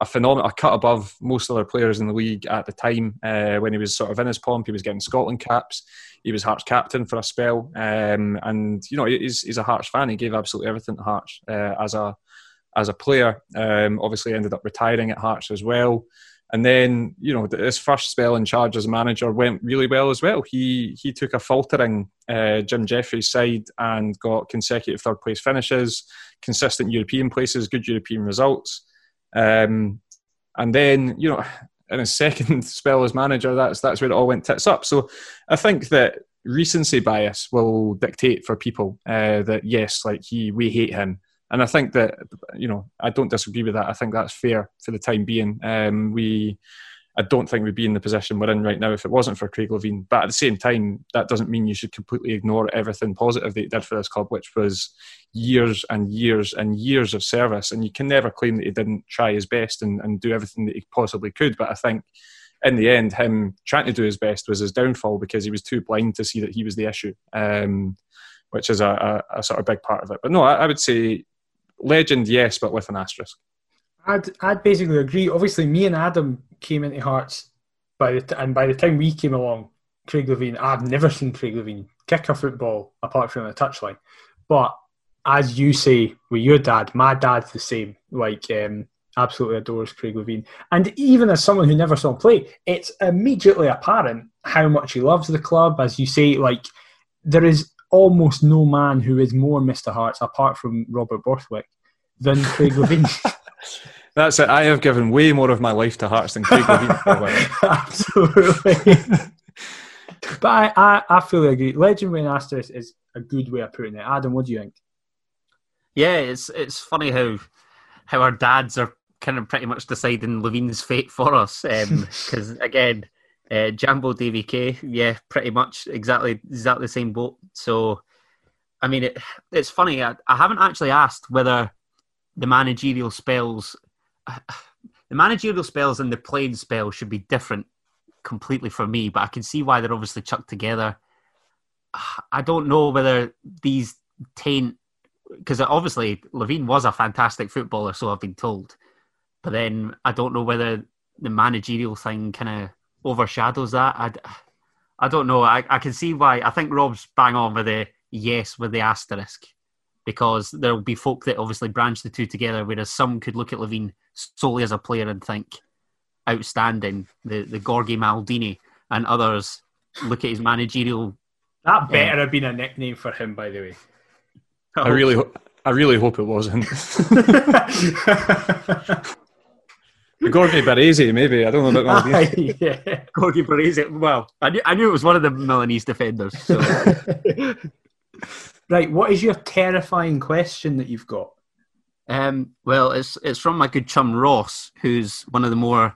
a phenomenal, a cut above most other players in the league at the time. Uh, when he was sort of in his pomp, he was getting Scotland caps. He was Hearts captain for a spell. Um, and, you know, he's, he's a Hearts fan. He gave absolutely everything to Hearts uh, as a as a player. Um, obviously ended up retiring at Hearts as well. And then, you know, his first spell in charge as a manager went really well as well. He he took a faltering uh, Jim Jeffries side and got consecutive third-place finishes, consistent European places, good European results. Um, and then, you know, in his second spell as manager, that's that's where it all went tits up. So I think that recency bias will dictate for people uh, that, yes, like he, we hate him. And I think that, you know, I don't disagree with that. I think that's fair for the time being. Um, we, I don't think we'd be in the position we're in right now if it wasn't for Craig Levein. But at the same time, that doesn't mean you should completely ignore everything positive that he did for this club, which was years and years and years of service. And you can never claim that he didn't try his best and, and do everything that he possibly could. But I think in the end, him trying to do his best was his downfall because he was too blind to see that he was the issue, um, which is a, a, a sort of big part of it. But no, I, I would say legend, yes, but with an asterisk. I'd, I'd basically agree. Obviously, me and Adam came into Hearts, by the t- and by the time we came along, Craig Levein, I've never seen Craig Levein kick a football apart from the touchline. But as you say with your dad, my dad's the same. Like, um, absolutely adores Craig Levein. And even as someone who never saw him play, it's immediately apparent how much he loves the club. As you say, like, there is almost no man who is more Mister Hearts, apart from Robert Borthwick, than Craig Levein. That's it. I have given way more of my life to Hearts than Craig Levein for a while. Absolutely. But I, I, I fully agree. Legend with an asterisk is a good way of putting it. Adam, what do you think? Yeah, it's it's funny how how our dads are kind of pretty much deciding Levein's fate for us. Because um, again, uh, Jambo D V K, yeah, pretty much exactly exactly the same boat. So, I mean, it it's funny. I, I haven't actually asked whether the managerial spells, uh, the managerial spells and the playing spell should be different completely for me. But I can see why they're obviously chucked together. I don't know whether these taint. Because obviously Levein was a fantastic footballer, so I've been told. But then I don't know whether the managerial thing kind of overshadows that. I, I don't know. I, I can see why. I think Rob's bang on with the yes with the asterisk, because there'll be folk that obviously branch the two together, whereas some could look at Levein solely as a player and think, outstanding, the, the Gorgie Maldini, and others look at his managerial... That better uh, have been a nickname for him, by the way. I, I really hope... I really hope it wasn't. Gorgie Baresi, maybe. I don't know about Maldini. Ah, yeah. Gorgie Baresi. Well, I knew, I knew it was one of the Milanese defenders. So. Right, what is your terrifying question that you've got? Um, well, it's it's from my good chum Ross, who's one of the more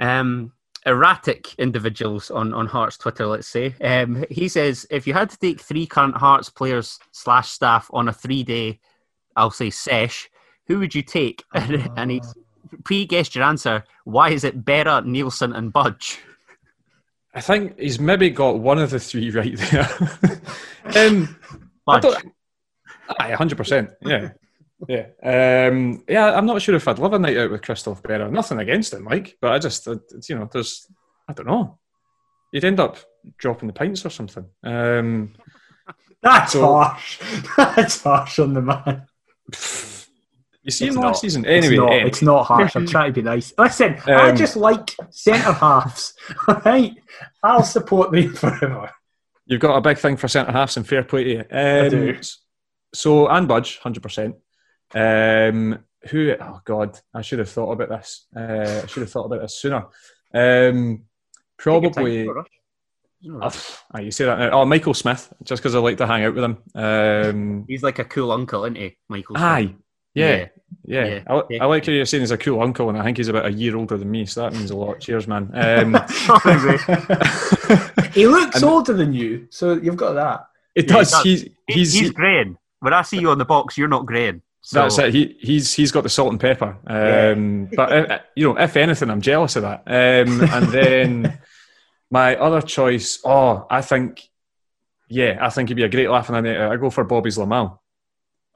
um, erratic individuals on, on Hearts Twitter, let's say. Um, he says, if you had to take three current Hearts players slash staff on a three-day, I'll say, sesh, who would you take? Uh, and he's pre-guessed your answer. Why is it Berra, Neilson and Budge? I think he's maybe got one of the three right there. um, I don't, aye, one hundred percent. Yeah. Yeah. Um, yeah, I'm not sure if I'd love a night out with Christoph Berra. Nothing against him, Mike, but I just, it's, you know, there's, I don't know. You'd end up dropping the pints or something. Um, That's so, harsh. That's harsh on the man. You see it's him not, last season. Anyway, it's not, anyway. It's not harsh. I'm trying to be nice. Listen, um, I just like centre halves. All right, I'll support them forever. You've got a big thing for centre halves, and fair play to you. Um, I do. So, and Budge, hundred percent. Um, who? Oh God, I should have thought about this. Uh, I should have thought about this sooner. Um, probably. Oh, you say that now. Oh, Michael Smith, just because I like to hang out with him. Um, He's like a cool uncle, isn't he, Michael Smith? Aye. Yeah, yeah. yeah. I, I like how you're saying he's a cool uncle, and I think he's about a year older than me, so that means a lot. Cheers, man. Um, he looks and, older than you, so you've got that. It yeah, does. does. He's, he's, he's greying. When I see you on the box, you're not greying. So. That's it. He, he's, he's got the salt and pepper. Um, yeah. But, if, you know, if anything, I'm jealous of that. Um, and then my other choice, oh, I think, yeah, I think he'd be a great laugh. And I go for Bobby's Lamal.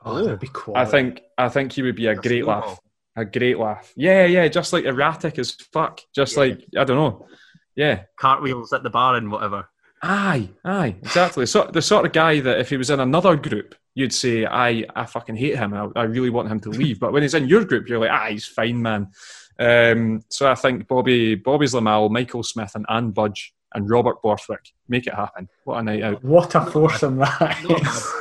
Oh, that'd be cool. I think I think he would be a That's great cool. laugh. A great laugh. Yeah, yeah, just like erratic as fuck. Just yeah. like, I don't know. Yeah. Cartwheels at the bar and whatever. Aye, aye, exactly. So, the sort of guy that if he was in another group, you'd say, I, I fucking hate him. I, I really want him to leave. But when he's in your group, you're like, ah, he's fine, man. Um, so I think Bobby, Bobby's Lamal, Michael Smith and Anne Budge and Robert Borthwick. Make it happen. What a night out. What a foursome that is.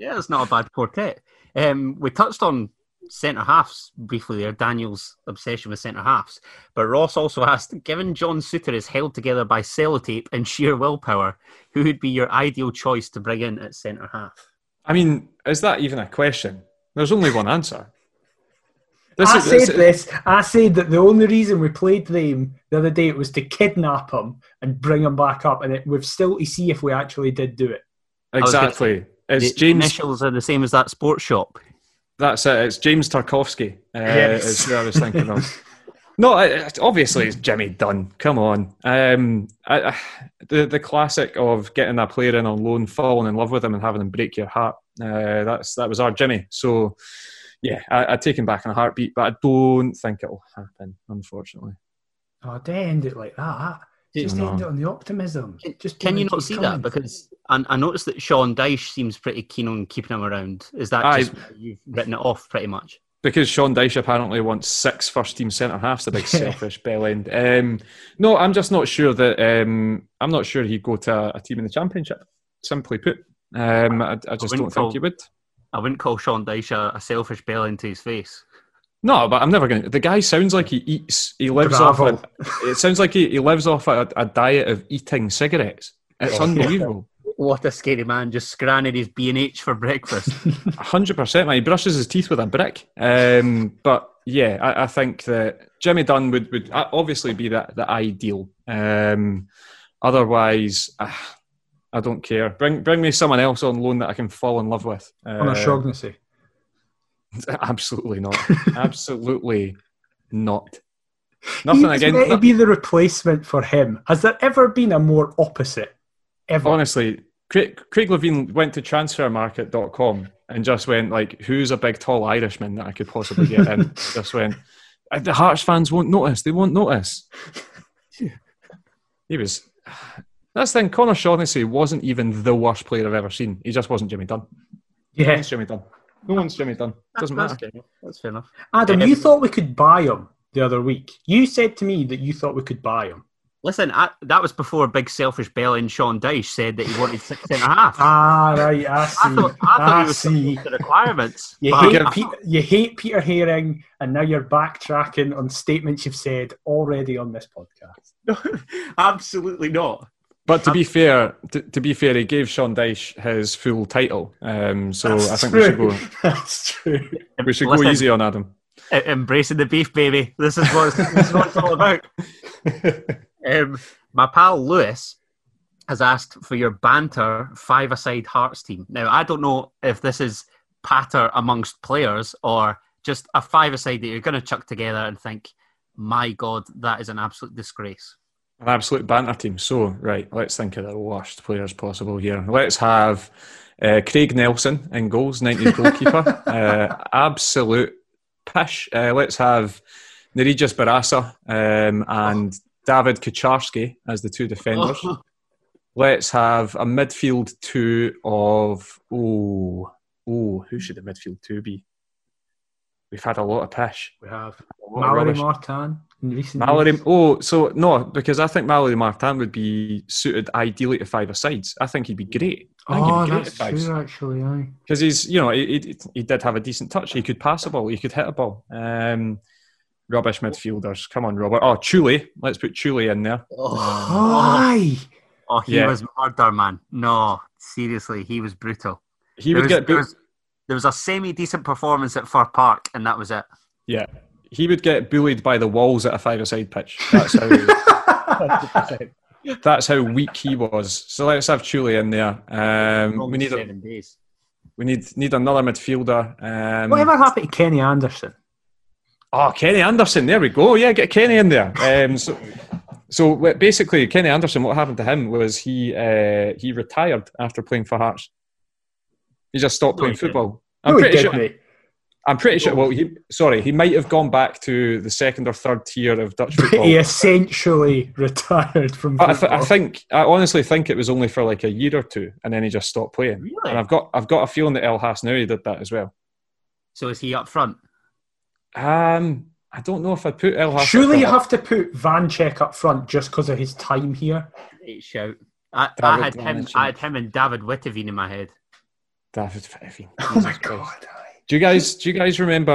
Yeah, it's not a bad quartet. Um, we touched on centre-halves briefly there, Daniel's obsession with centre-halves. But Ross also asked, given John Suter is held together by sellotape and sheer willpower, who would be your ideal choice to bring in at centre-half? I mean, is that even a question? There's only one answer. This I is, said this. Is, I said that the only reason we played them the other day was to kidnap him and bring him back up, and it, we've still to see if we actually did do it. Exactly. It's the James, initials are the same as that sports shop. That's it. It's James Tarkovsky. Uh, yes. Is who I was thinking of. No, it, obviously it's Jimmy Dunn. Come on. Um, I, I, the the classic of getting a player in on loan, falling in love with him and having him break your heart. Uh, that's That was our Jimmy. So, yeah, I, I'd take him back in a heartbeat, but I don't think it'll happen, unfortunately. Oh, don't end it like that. Just no. end it on the optimism. Just Can you not see coming. that? Because I, I noticed that Sean Dyche seems pretty keen on keeping him around. Is that Aye. just you've written it off pretty much? Because Sean Dyche apparently wants six first-team centre-halves, the big selfish bell-end. Um, no, I'm just not sure that... Um, I'm not sure he'd go to a, a team in the Championship, simply put. Um, I, I just I don't call, think he would. I wouldn't call Sean Dyche a, a selfish bell-end to his face. No, but I'm never going to... The guy sounds like he eats... He lives Gravel. off... A, it sounds like he, he lives off a, a diet of eating cigarettes. It's oh, unbelievable. Yeah. What a scary man, just scranning his B and H for breakfast. one hundred percent, man. He brushes his teeth with a brick. Um, but, yeah, I, I think that Jimmy Dunn would, would obviously be the, the ideal. Um, otherwise, uh, I don't care. Bring bring me someone else on loan that I can fall in love with. Uh, on a Shognessy. Absolutely not. Absolutely not. Nothing He's against. Meant to be the replacement for him. Has there ever been a more opposite? Ever? Honestly, Craig, Craig Levein went to transfermarket dot com and just went like, "Who's a big tall Irishman that I could possibly get in?" Just went. The Hearts fans won't notice. They won't notice. He was. that's the thing. Conor Shaughnessy wasn't even the worst player I've ever seen. He just wasn't Jimmy Dunn. Yeah, no one's Jimmy Dunn. No one's Jimmy Dunn. Doesn't matter. That's fair enough. That's fair enough. Adam, um, you thought we could buy him the other week. You said to me that you thought we could buy him. Listen, I, that was before big selfish belly and Sean Dyche said that he wanted six and a half. Ah, right, I see. I thought, I thought I he was see. the requirements. You hate, I, Peter, you hate Peter Haring, and now you're backtracking on statements you've said already on this podcast. No, absolutely not. But to be fair, to, to be fair, he gave Sean Dyche his full title. Um, so That's I think true. we should go. That's true. We should Listen, go easy on Adam. Embracing the beef, baby. This is what it's, this is what it's all about. Um, my pal Lewis has asked for your banter five-a-side Hearts team. Now, I don't know if this is patter amongst players or just a five-a-side that you're going to chuck together and think, my God, that is an absolute disgrace. An absolute banter team. So, right, let's think of the worst players possible here. Let's have uh, Craig Nelson in goals, nineties goalkeeper. uh, absolute pish. Uh, let's have Nerijus Barasa um, and... Oh. David Kucharski as the two defenders. Oh. Let's have a midfield two of... Oh, oh, who should the midfield two be? We've had a lot of pish. We have. Mallory Martin in recent Mallory, years. Oh, so, no, because I think Mallory Martin would be suited ideally to five-a-sides. I think he'd be great. I think oh, he'd be great that's at fives. True, actually, aye. Because he's, you know, he, he, he did have a decent touch. He could pass a ball. He could hit a ball. Um... Rubbish midfielders. Come on, Robert. Oh, Chuli. Let's put Chuli in there. Oh, why? Oh, he yeah. was murder, man. No, seriously, he was brutal. He there would was, get. Bo- there, was, there was a semi-decent performance at Fir Park, and that was it. Yeah, he would get bullied by the walls at a five-a-side pitch. That's how. That's how weak he was. So let's have Chuli in there. Um, we need seven a, days. We need need another midfielder. Um, Whatever happened to Kenny Anderson? Oh, Kenny Anderson, there we go. Yeah, get Kenny in there. Um, so, so basically, Kenny Anderson, what happened to him was he uh, he retired after playing for Hearts. He just stopped no, playing football. I'm no, pretty sure. Mate. I'm pretty sure. Well, he, sorry, he might have gone back to the second or third tier of Dutch football. He essentially retired from football. I, th- I think I honestly think it was only for like a year or two, and then he just stopped playing. Really? And I've got I've got a feeling that El Hasnaoui did that as well. So is he up front? Um, I don't know if I'd put El Hassan. Surely you have to put Vanchek up front just because of his time here. Great shout. I, I had him I had him and David Witteveen in my head. David Witteveen. Oh my God. Do you guys do you guys remember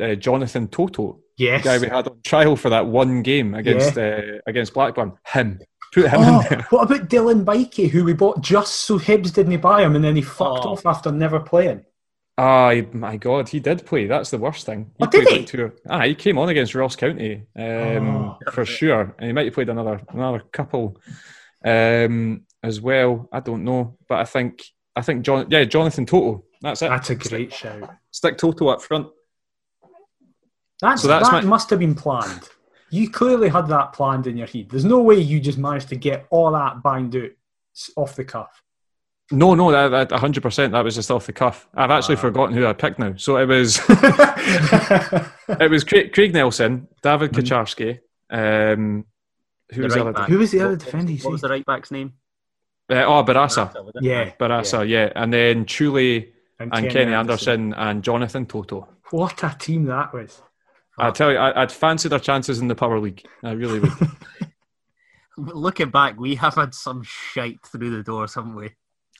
uh, uh, Jonathan Toto? Yes. The guy we had on trial for that one game against yeah. uh, against Blackburn. Him. Put him oh, in there. What about Dylan Bikey, who we bought just so Hibs didn't buy him and then he fucked oh. off after never playing? Oh, my God, he did play. That's the worst thing. He oh, did he? Like two, ah, he came on against Ross County, um, oh, for sure. And he might have played another another couple um, as well. I don't know. But I think, I think John, yeah, Jonathan Toto. That's it. That's a great stick, shout. Stick Toto up front. That's, so that's that my... must have been planned. You clearly had that planned in your head. There's no way you just managed to get all that banged out off the cuff. No, no, that, that one hundred percent. That was just off the cuff. I've actually uh, forgotten who I picked now. So it was it was Craig, Craig Nelson, David Kucharski. Um, who, was right the who was the other defender? What, what was the right-back's name? Uh, oh, Barasa. Barasa yeah. Barasa, yeah. yeah. And then Chuli and, and Kenny, Kenny Anderson. Anderson and Jonathan Toto. What a team that was. I tell you, I, I'd fancy their chances in the Power League. I really would. Looking back, we have had some shite through the doors, haven't we?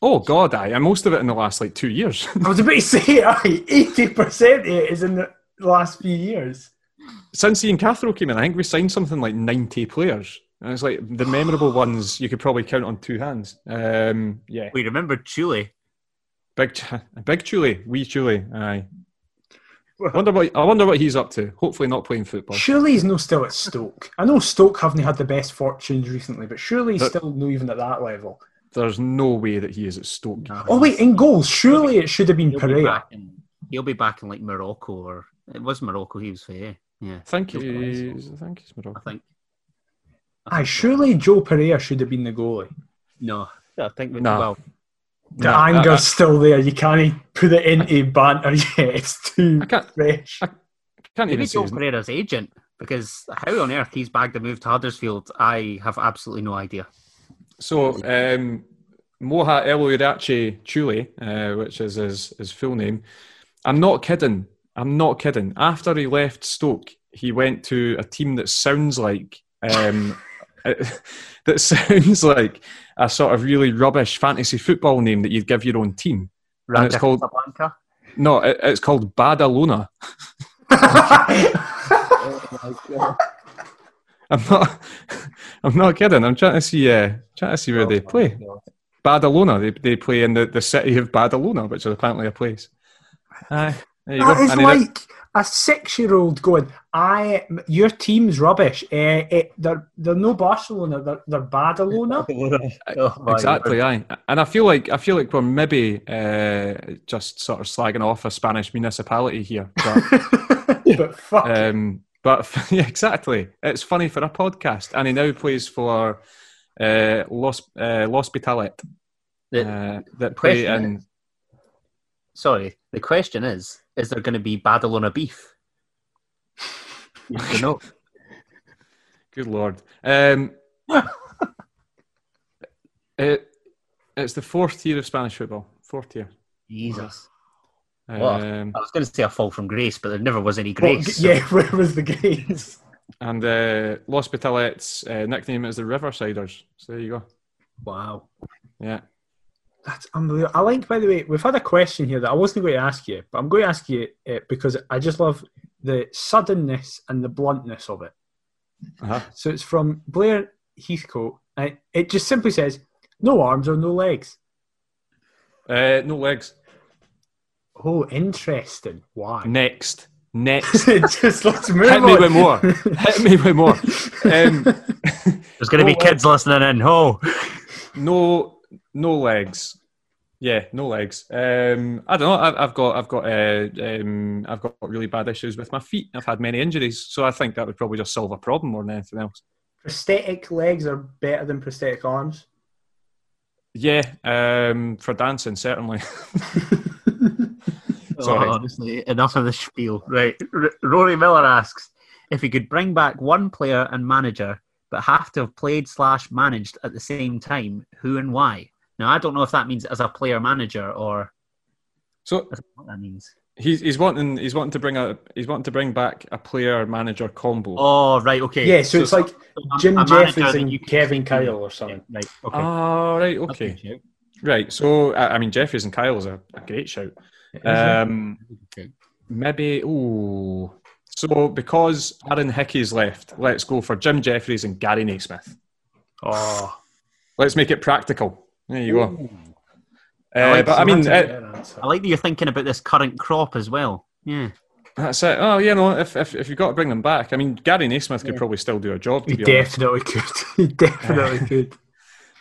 Oh, God, aye. And most of it in the last, like, two years. I was about to say, aye, eighty percent of it is in the last few years. Since Ian Cathro came in, I think we signed something like ninety players. And it's like, the memorable ones, you could probably count on two hands. Um, yeah. We remembered Chuli. Big big Chuli. Wee Chuli, aye. Well, I, wonder what, I wonder what he's up to. Hopefully not playing football. Surely he's no still at Stoke. I know Stoke haven't had the best fortunes recently, but surely he's but, still not even at that level. There's no way that he is at Stoke. No, oh, wait, in goals. Surely be, it should have been he'll Pereira. Be in, he'll be back in, like, Morocco. or It was Morocco he was for, yeah. yeah. I think he's, I think he's Morocco. I think. I think Aye, surely Joe Pereira should have been the goalie. No, I think we nah. well. The nah, anger's I, I, still there. You can't put it into I, banter yet. It's too I can't, fresh. I can't even Maybe Joe Pereira's agent, because how on earth he's bagged a move to Huddersfield, I have absolutely no idea. So, um, Moha Eloirache Chule, uh, which is his, his full name. I'm not kidding. I'm not kidding. After he left Stoke, he went to a team that sounds like um, that sounds like a sort of really rubbish fantasy football name that you'd give your own team. And it's called no, it, it's called Badalona. Oh my God. I'm not. I'm not kidding. I'm trying to see. Uh, trying to see where oh, they play. God. Badalona. They they play in the, the city of Badalona, which is apparently a place. Uh, there you that go. Is and like a six-year-old going, "I your team's rubbish. Uh, it, they're they're no Barcelona. They're they're Badalona." Oh, exactly. God. Aye. And I feel like I feel like we're maybe uh, just sort of slagging off a Spanish municipality here. But, but fuck. Um, But yeah, exactly, it's funny for a podcast, and he now plays for uh, Los uh, L'Hospitalet. Uh, that play in. Is, sorry, the question is: is there going to be Badalona beef? You know. Good Lord! Um, it, it's the fourth tier of Spanish football. Fourth tier. Jesus. Well, um, I was going to say a fall from grace, but there never was any grace. Well, so. Yeah, where was the grace? And uh, L'Hospitalet's uh, nickname is the Riversiders. So there you go. Wow. Yeah. That's unbelievable. I like, by the way, we've had a question here that I wasn't going to ask you, but I'm going to ask you it because I just love the suddenness and the bluntness of it. Uh-huh. So it's from Blair Heathcote. And it just simply says, no arms or no legs. Uh, no legs. Oh, interesting. Why? Next. Next. Just let's move Hit on. me with more. Hit me with more. Um, There's going to no be kids legs. listening in. Oh. No, no legs. Yeah, no legs. Um, I don't know. I've, I've got, I've got, uh, um, I've got really bad issues with my feet. I've had many injuries, so I think that would probably just solve a problem more than anything else. Prosthetic legs are better than prosthetic arms. Yeah, um, for dancing certainly. Sorry. Oh, honestly, enough of this spiel. Right, R- Rory Miller asks if he could bring back one player and manager, but have to have played slash managed at the same time. Who and why? Now, I don't know if that means as a player manager or. So I don't know what that means. He's he's wanting he's wanting to bring a he's wanting to bring back a player manager combo. Oh right, okay. Yeah, so, so it's like Jim Jeffries and Kevin Kyle or something. Yeah, right. Okay. Oh right, okay. Right, so I mean Jeffries and Kyle is a, a great shout. Um, maybe oh, so because Aaron Hickey's left, let's go for Jim Jeffries and Gary Naismith. Oh, let's make it practical. There you go. Uh, I like but I mean, it, I like that you're thinking about this current crop as well. Yeah, that's it. Oh, you know, if if, if you've got to bring them back, I mean, Gary Naismith could yeah. probably still do a job. To he, be definitely he definitely could. He definitely could.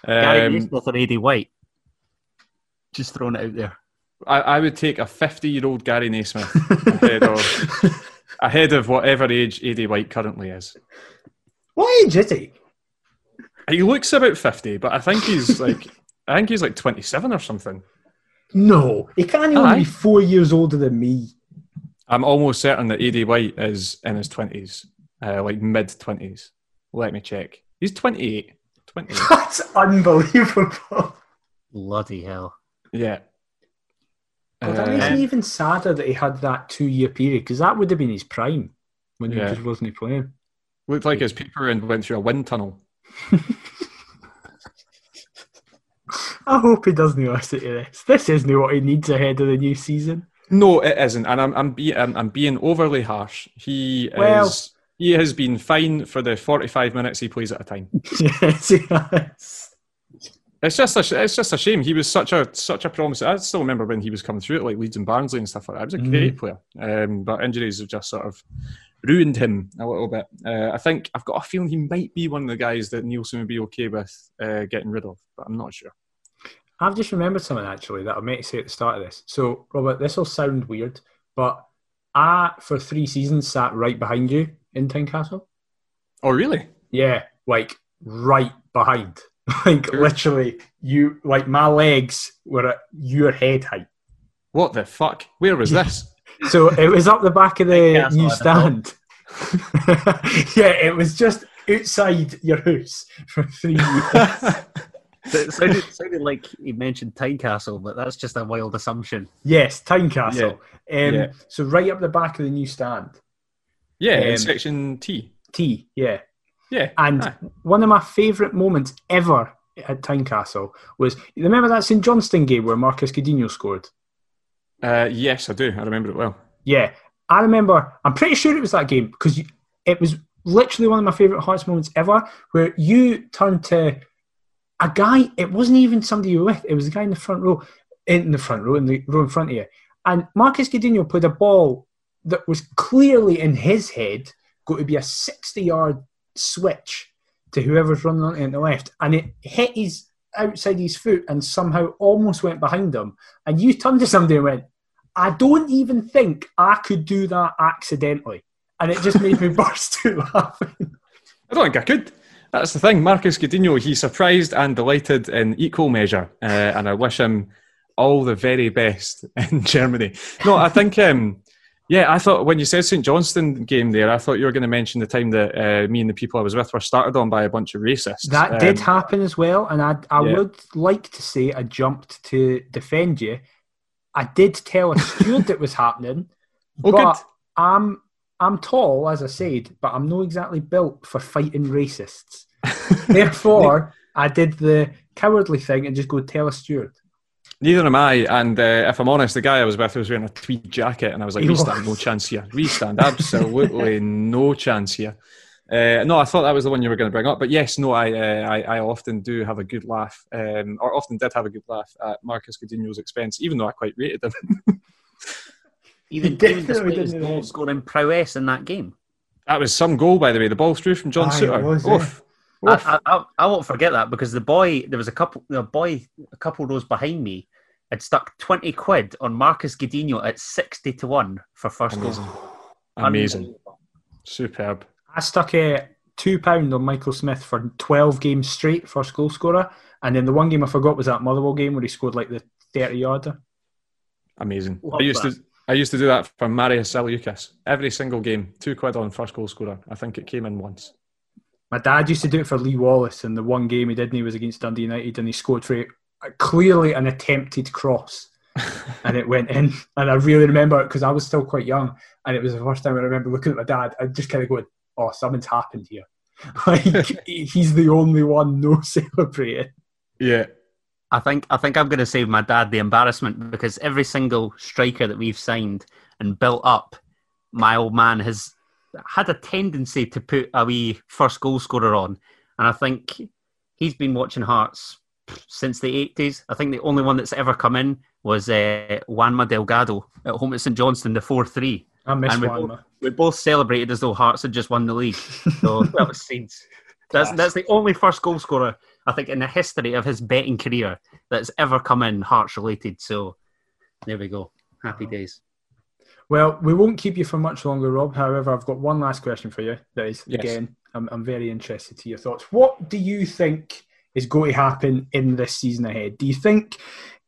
Gary Naismith or Eddie White. Just throwing it out there. I, I would take a fifty-year-old Gary Naismith ahead of ahead of whatever age A D White currently is. What age is he? He looks about fifty, but I think he's like I think he's like twenty-seven or something. No, he can't even Aye. be four years older than me. I'm almost certain that A D White is in his twenties, uh, like mid twenties. Let me check. He's twenty-eight. twenty-eight. That's unbelievable. Bloody hell! Yeah. Well, that makes me even sadder that he had that two-year period, because that would have been his prime when yeah. he just wasn't playing. Looked like his paper and went through a wind tunnel. I hope he doesn't listen to this. This isn't what he needs ahead of the new season. No, it isn't, and I'm I'm, be- I'm, I'm being overly harsh. He well, is he has been fine for the forty-five minutes he plays at a time. Yes, he has. It's just a it's just a shame. He was such a such a promise. I still remember when he was coming through at like Leeds and Barnsley and stuff like that. He was a mm. great player, um, but injuries have just sort of ruined him a little bit. Uh, I think I've got a feeling he might be one of the guys that Neilson would be okay with uh, getting rid of, but I'm not sure. I've just remembered something actually that I meant to say at the start of this. So Robert, this will sound weird, but I for three seasons sat right behind you in Tynecastle. Oh really? Yeah, like right behind. Like, literally, you, like, my legs were at your head height. What the fuck? Where was this? So, it was up the back of the new stand. Yeah, it was just outside your house for three years. So it sounded, sounded like he mentioned Tynecastle, but that's just a wild assumption. Yes, Tynecastle. Yeah. Um, yeah. So right up the back of the new stand. Yeah, um, in section T. T, yeah. Yeah. And ah. one of my favourite moments ever at Tynecastle was, you remember that St Johnstone game where Marcus Coutinho scored? Uh, yes, I do. I remember it well. Yeah. I remember, I'm pretty sure it was that game, because it was literally one of my favourite Hearts moments ever, where you turned to a guy, it wasn't even somebody you were with, it was the guy in the front row, in the front row, in the row in front of you. And Marcus Coutinho played a ball that was clearly in his head going to be a sixty-yard switch to whoever's running on it on the left. And it hit his outside his foot and somehow almost went behind him. And you turned to somebody and went, I don't even think I could do that accidentally. And it just made me burst out laughing. I don't think I could. That's the thing. Marcus Coutinho, he surprised and delighted in equal measure. Uh, and I wish him all the very best in Germany. No, I think, um, yeah, I thought when you said St Johnstone game there, I thought you were going to mention the time that uh, me and the people I was with were started on by a bunch of racists. That um, did happen as well. And I, I yeah. would like to say I jumped to defend you. I did tell a steward it was happening, oh, but good. I'm I'm tall, as I said, but I'm not exactly built for fighting racists. Therefore, I did the cowardly thing and just go tell a steward. Neither am I, and uh, if I'm honest, the guy I was with was wearing a tweed jacket, and I was like, he we was. stand no chance here. We stand absolutely no chance here. Uh, no, I thought that was the one you were going to bring up, but yes, no, I uh, I, I often do have a good laugh, um, or often did have a good laugh at Marcus Coutinho's expense, even though I quite rated him. Even despite his goal scoring prowess in that game. That was some goal, by the way. The ball's through from John Aye, Suter. Was, Oof. Yeah. Oof. I, I, I won't forget that, because the boy, there was a couple, a boy, a couple rows behind me, had stuck twenty quid on Marcus Coutinho at sixty to one for first goal. Amazing, Amazing. Superb. I stuck a two pounds on Michael Smith for twelve games straight, first goal scorer. And then the one game I forgot was that Motherwell game where he scored like the thirty-yarder. Amazing. Love I used that. to I used to do that for Marius Saliukas. Every single game, two quid on first goal scorer. I think it came in once. My dad used to do it for Lee Wallace, and the one game he did, and he was against Dundee United, and he scored for a, clearly an attempted cross. And it went in. And I really remember it because I was still quite young, and it was the first time I remember looking at my dad and just kind of going, oh, something's happened here. Like, he's the only one no celebrating. Yeah. I think, I think I'm going to save my dad the embarrassment, because every single striker that we've signed and built up, my old man has had a tendency to put a wee first goal scorer on. And I think he's been watching Hearts since the eighties. I think the only one that's ever come in was uh, Juanma Delgado at home at St Johnstone, the four three. I miss and we both, we both celebrated as though Hearts had just won the league. So that was scenes. That's that's the only first goal scorer, I think, in the history of his betting career that's ever come in Hearts related. So there we go. Happy oh. days. Well, we won't keep you for much longer, Rob. However, I've got one last question for you. That is, yes. again, I'm, I'm very interested to your thoughts. What do you think is going to happen in this season ahead? Do you think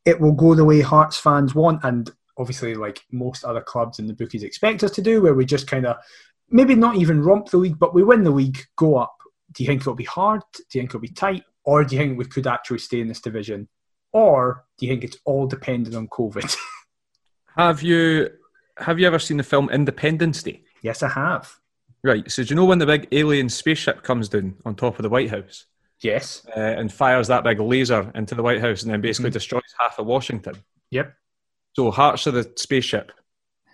it will go the way Hearts fans want, and obviously like most other clubs and the bookies expect us to do, where we just kind of maybe not even romp the league, but we win the league, go up? Do you think it'll be hard? Do you think it'll be tight? Or do you think we could actually stay in this division? Or do you think it's all dependent on COVID? Have you have you ever seen the film Independence Day? Yes, I have. Right, so do you know when the big alien spaceship comes down on top of the White House? Yes. Uh, and fires that big laser into the White House and then basically mm-hmm. destroys half of Washington? Yep. So Hearts are the spaceship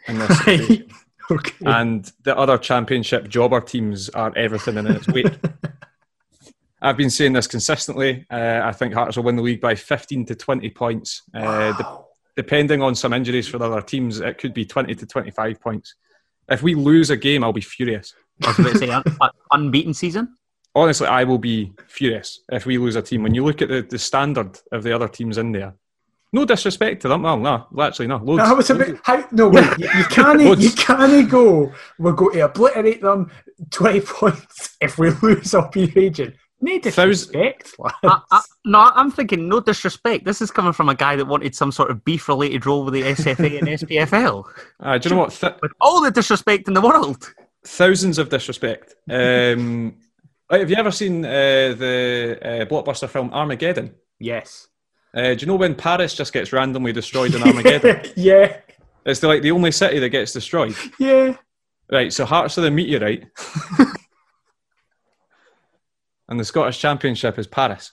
in this situation. Okay. And the other championship jobber teams are everything in its weight. I've been saying this consistently. Uh, I think Hearts will win the league by fifteen to twenty points. Uh, wow. de- depending on some injuries for the other teams, it could be twenty to twenty-five points. If we lose a game, I'll be furious. I was about to say, un- un- unbeaten season? Honestly, I will be furious if we lose a team. When you look at the, the standard of the other teams in there, no disrespect to them. Well, no, actually, no. Loads. No, I was a bit, how, no wait, you, you can't you can't go, we're going to obliterate them, twenty points. If we lose, I'll be raging. No disrespect. I, I, no, I'm thinking no disrespect. This is coming from a guy that wanted some sort of beef-related role with the S F A and S P F L. Uh, do you know what? Th- with all the disrespect in the world. Thousands of disrespect. Um, have you ever seen uh, the uh, blockbuster film Armageddon? Yes. Uh, do you know when Paris just gets randomly destroyed in Armageddon? Yeah. It's the, like the only city that gets destroyed. Yeah. Right, so Hearts of the Meteorite. And the Scottish Championship is Paris.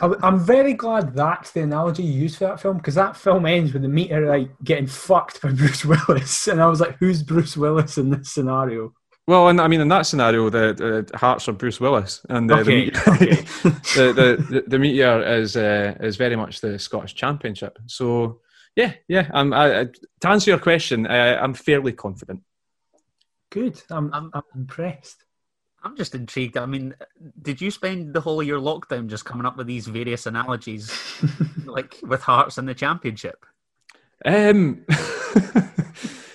I'm very glad that's the analogy you used for that film, because that film ends with the meteorite getting fucked by Bruce Willis. And I was like, who's Bruce Willis in this scenario? Well, and I mean, in that scenario, the uh, Hearts are Bruce Willis. And uh, okay. the, meteor, okay. the, the, the, the meteor is uh, is very much the Scottish Championship. So, yeah, yeah. I'm, I, I, to answer your question, uh, I'm fairly confident. Good. I'm, I'm, I'm impressed. I'm just intrigued. I mean, did you spend the whole of your lockdown just coming up with these various analogies, like with Hearts and the Championship? Um,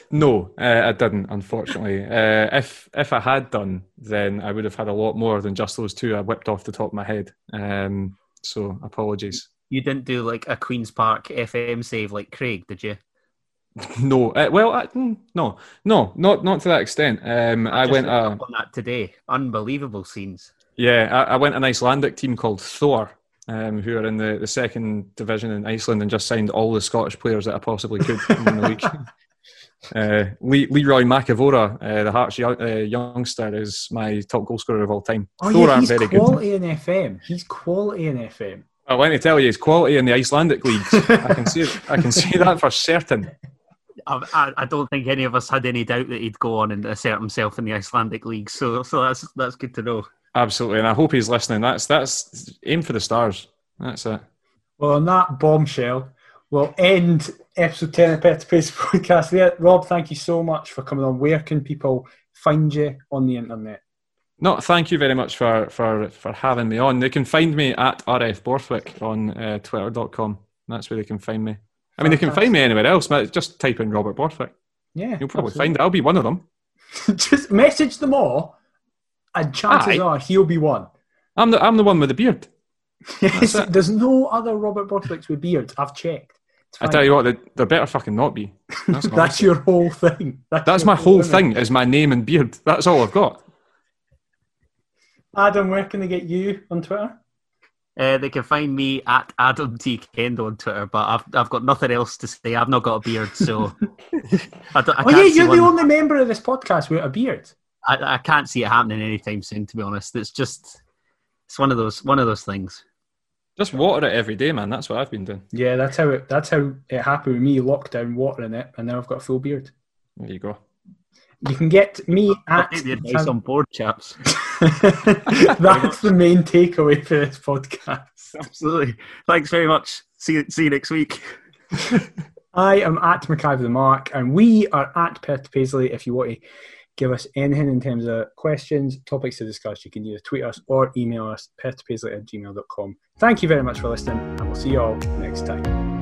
no, uh, I didn't, unfortunately. Uh, if if I had done, then I would have had a lot more than just those two I whipped off the top of my head. Um, so, apologies. You didn't do like a Queen's Park F M save like Craig, did you? No, uh, well, uh, no, no, not not to that extent. Um, I, I went uh, on that today. Unbelievable scenes. Yeah, I, I went an Icelandic team called Thor, um, who are in the, the second division in Iceland, and just signed all the Scottish players that I possibly could in the week. Uh, Le- Leroy McAvora, uh, the Hearts young, uh, youngster, is my top goal scorer of all time. Oh, Thor, yeah, he's very quality good. In F M. He's quality in F M. I want to tell you, he's quality in the Icelandic leagues. I can see it. I can see that for certain. I, I don't think any of us had any doubt that he'd go on and assert himself in the Icelandic league. So, so that's that's good to know. Absolutely, and I hope he's listening. That's that's aim for the stars. That's it. Well, on that bombshell, we'll end episode ten of Perth to Paisley Podcast there. Rob, thank you so much for coming on. Where can people find you on the internet? No, thank you very much for for, for having me on. They can find me at R F Borthwick on uh, twitter dot com. That's where they can find me. I mean, they can find me anywhere else. Just type in Robert Borthwick. Yeah, you'll probably absolutely. find it. I'll be one of them. Just message them all, and chances Aye. are he'll be one. I'm the I'm the one with the beard. Yes, there's no other Robert Borthwicks with beards. I've checked. I tell you what, they, they better fucking not be. That's, That's your whole thing. That's, That's my whole thing. Is my name and beard. That's all I've got. Adam, where can they get you on Twitter? Uh, they can find me at Adam T Kend on Twitter, but I've I've got nothing else to say. I've not got a beard, so. I don't, I oh can't yeah, you're the one. only member of this podcast without a beard. I, I can't see it happening anytime soon, to be honest. It's just it's one of those one of those things. Just water it every day, man. That's what I've been doing. Yeah, that's how it that's how it happened with me. Lockdown, watering it, and now I've got a full beard. There you go. You can get me at... the advice on board, chaps. That's the main takeaway for this podcast. Absolutely. Thanks very much. See you, see you next week. I am at MacIve the Mark, and we are at Perth to Paisley. If you want to give us anything in terms of questions, topics to discuss, you can either tweet us or email us, perth to paisley at gmail dot com. Thank you very much for listening, and we'll see you all next time.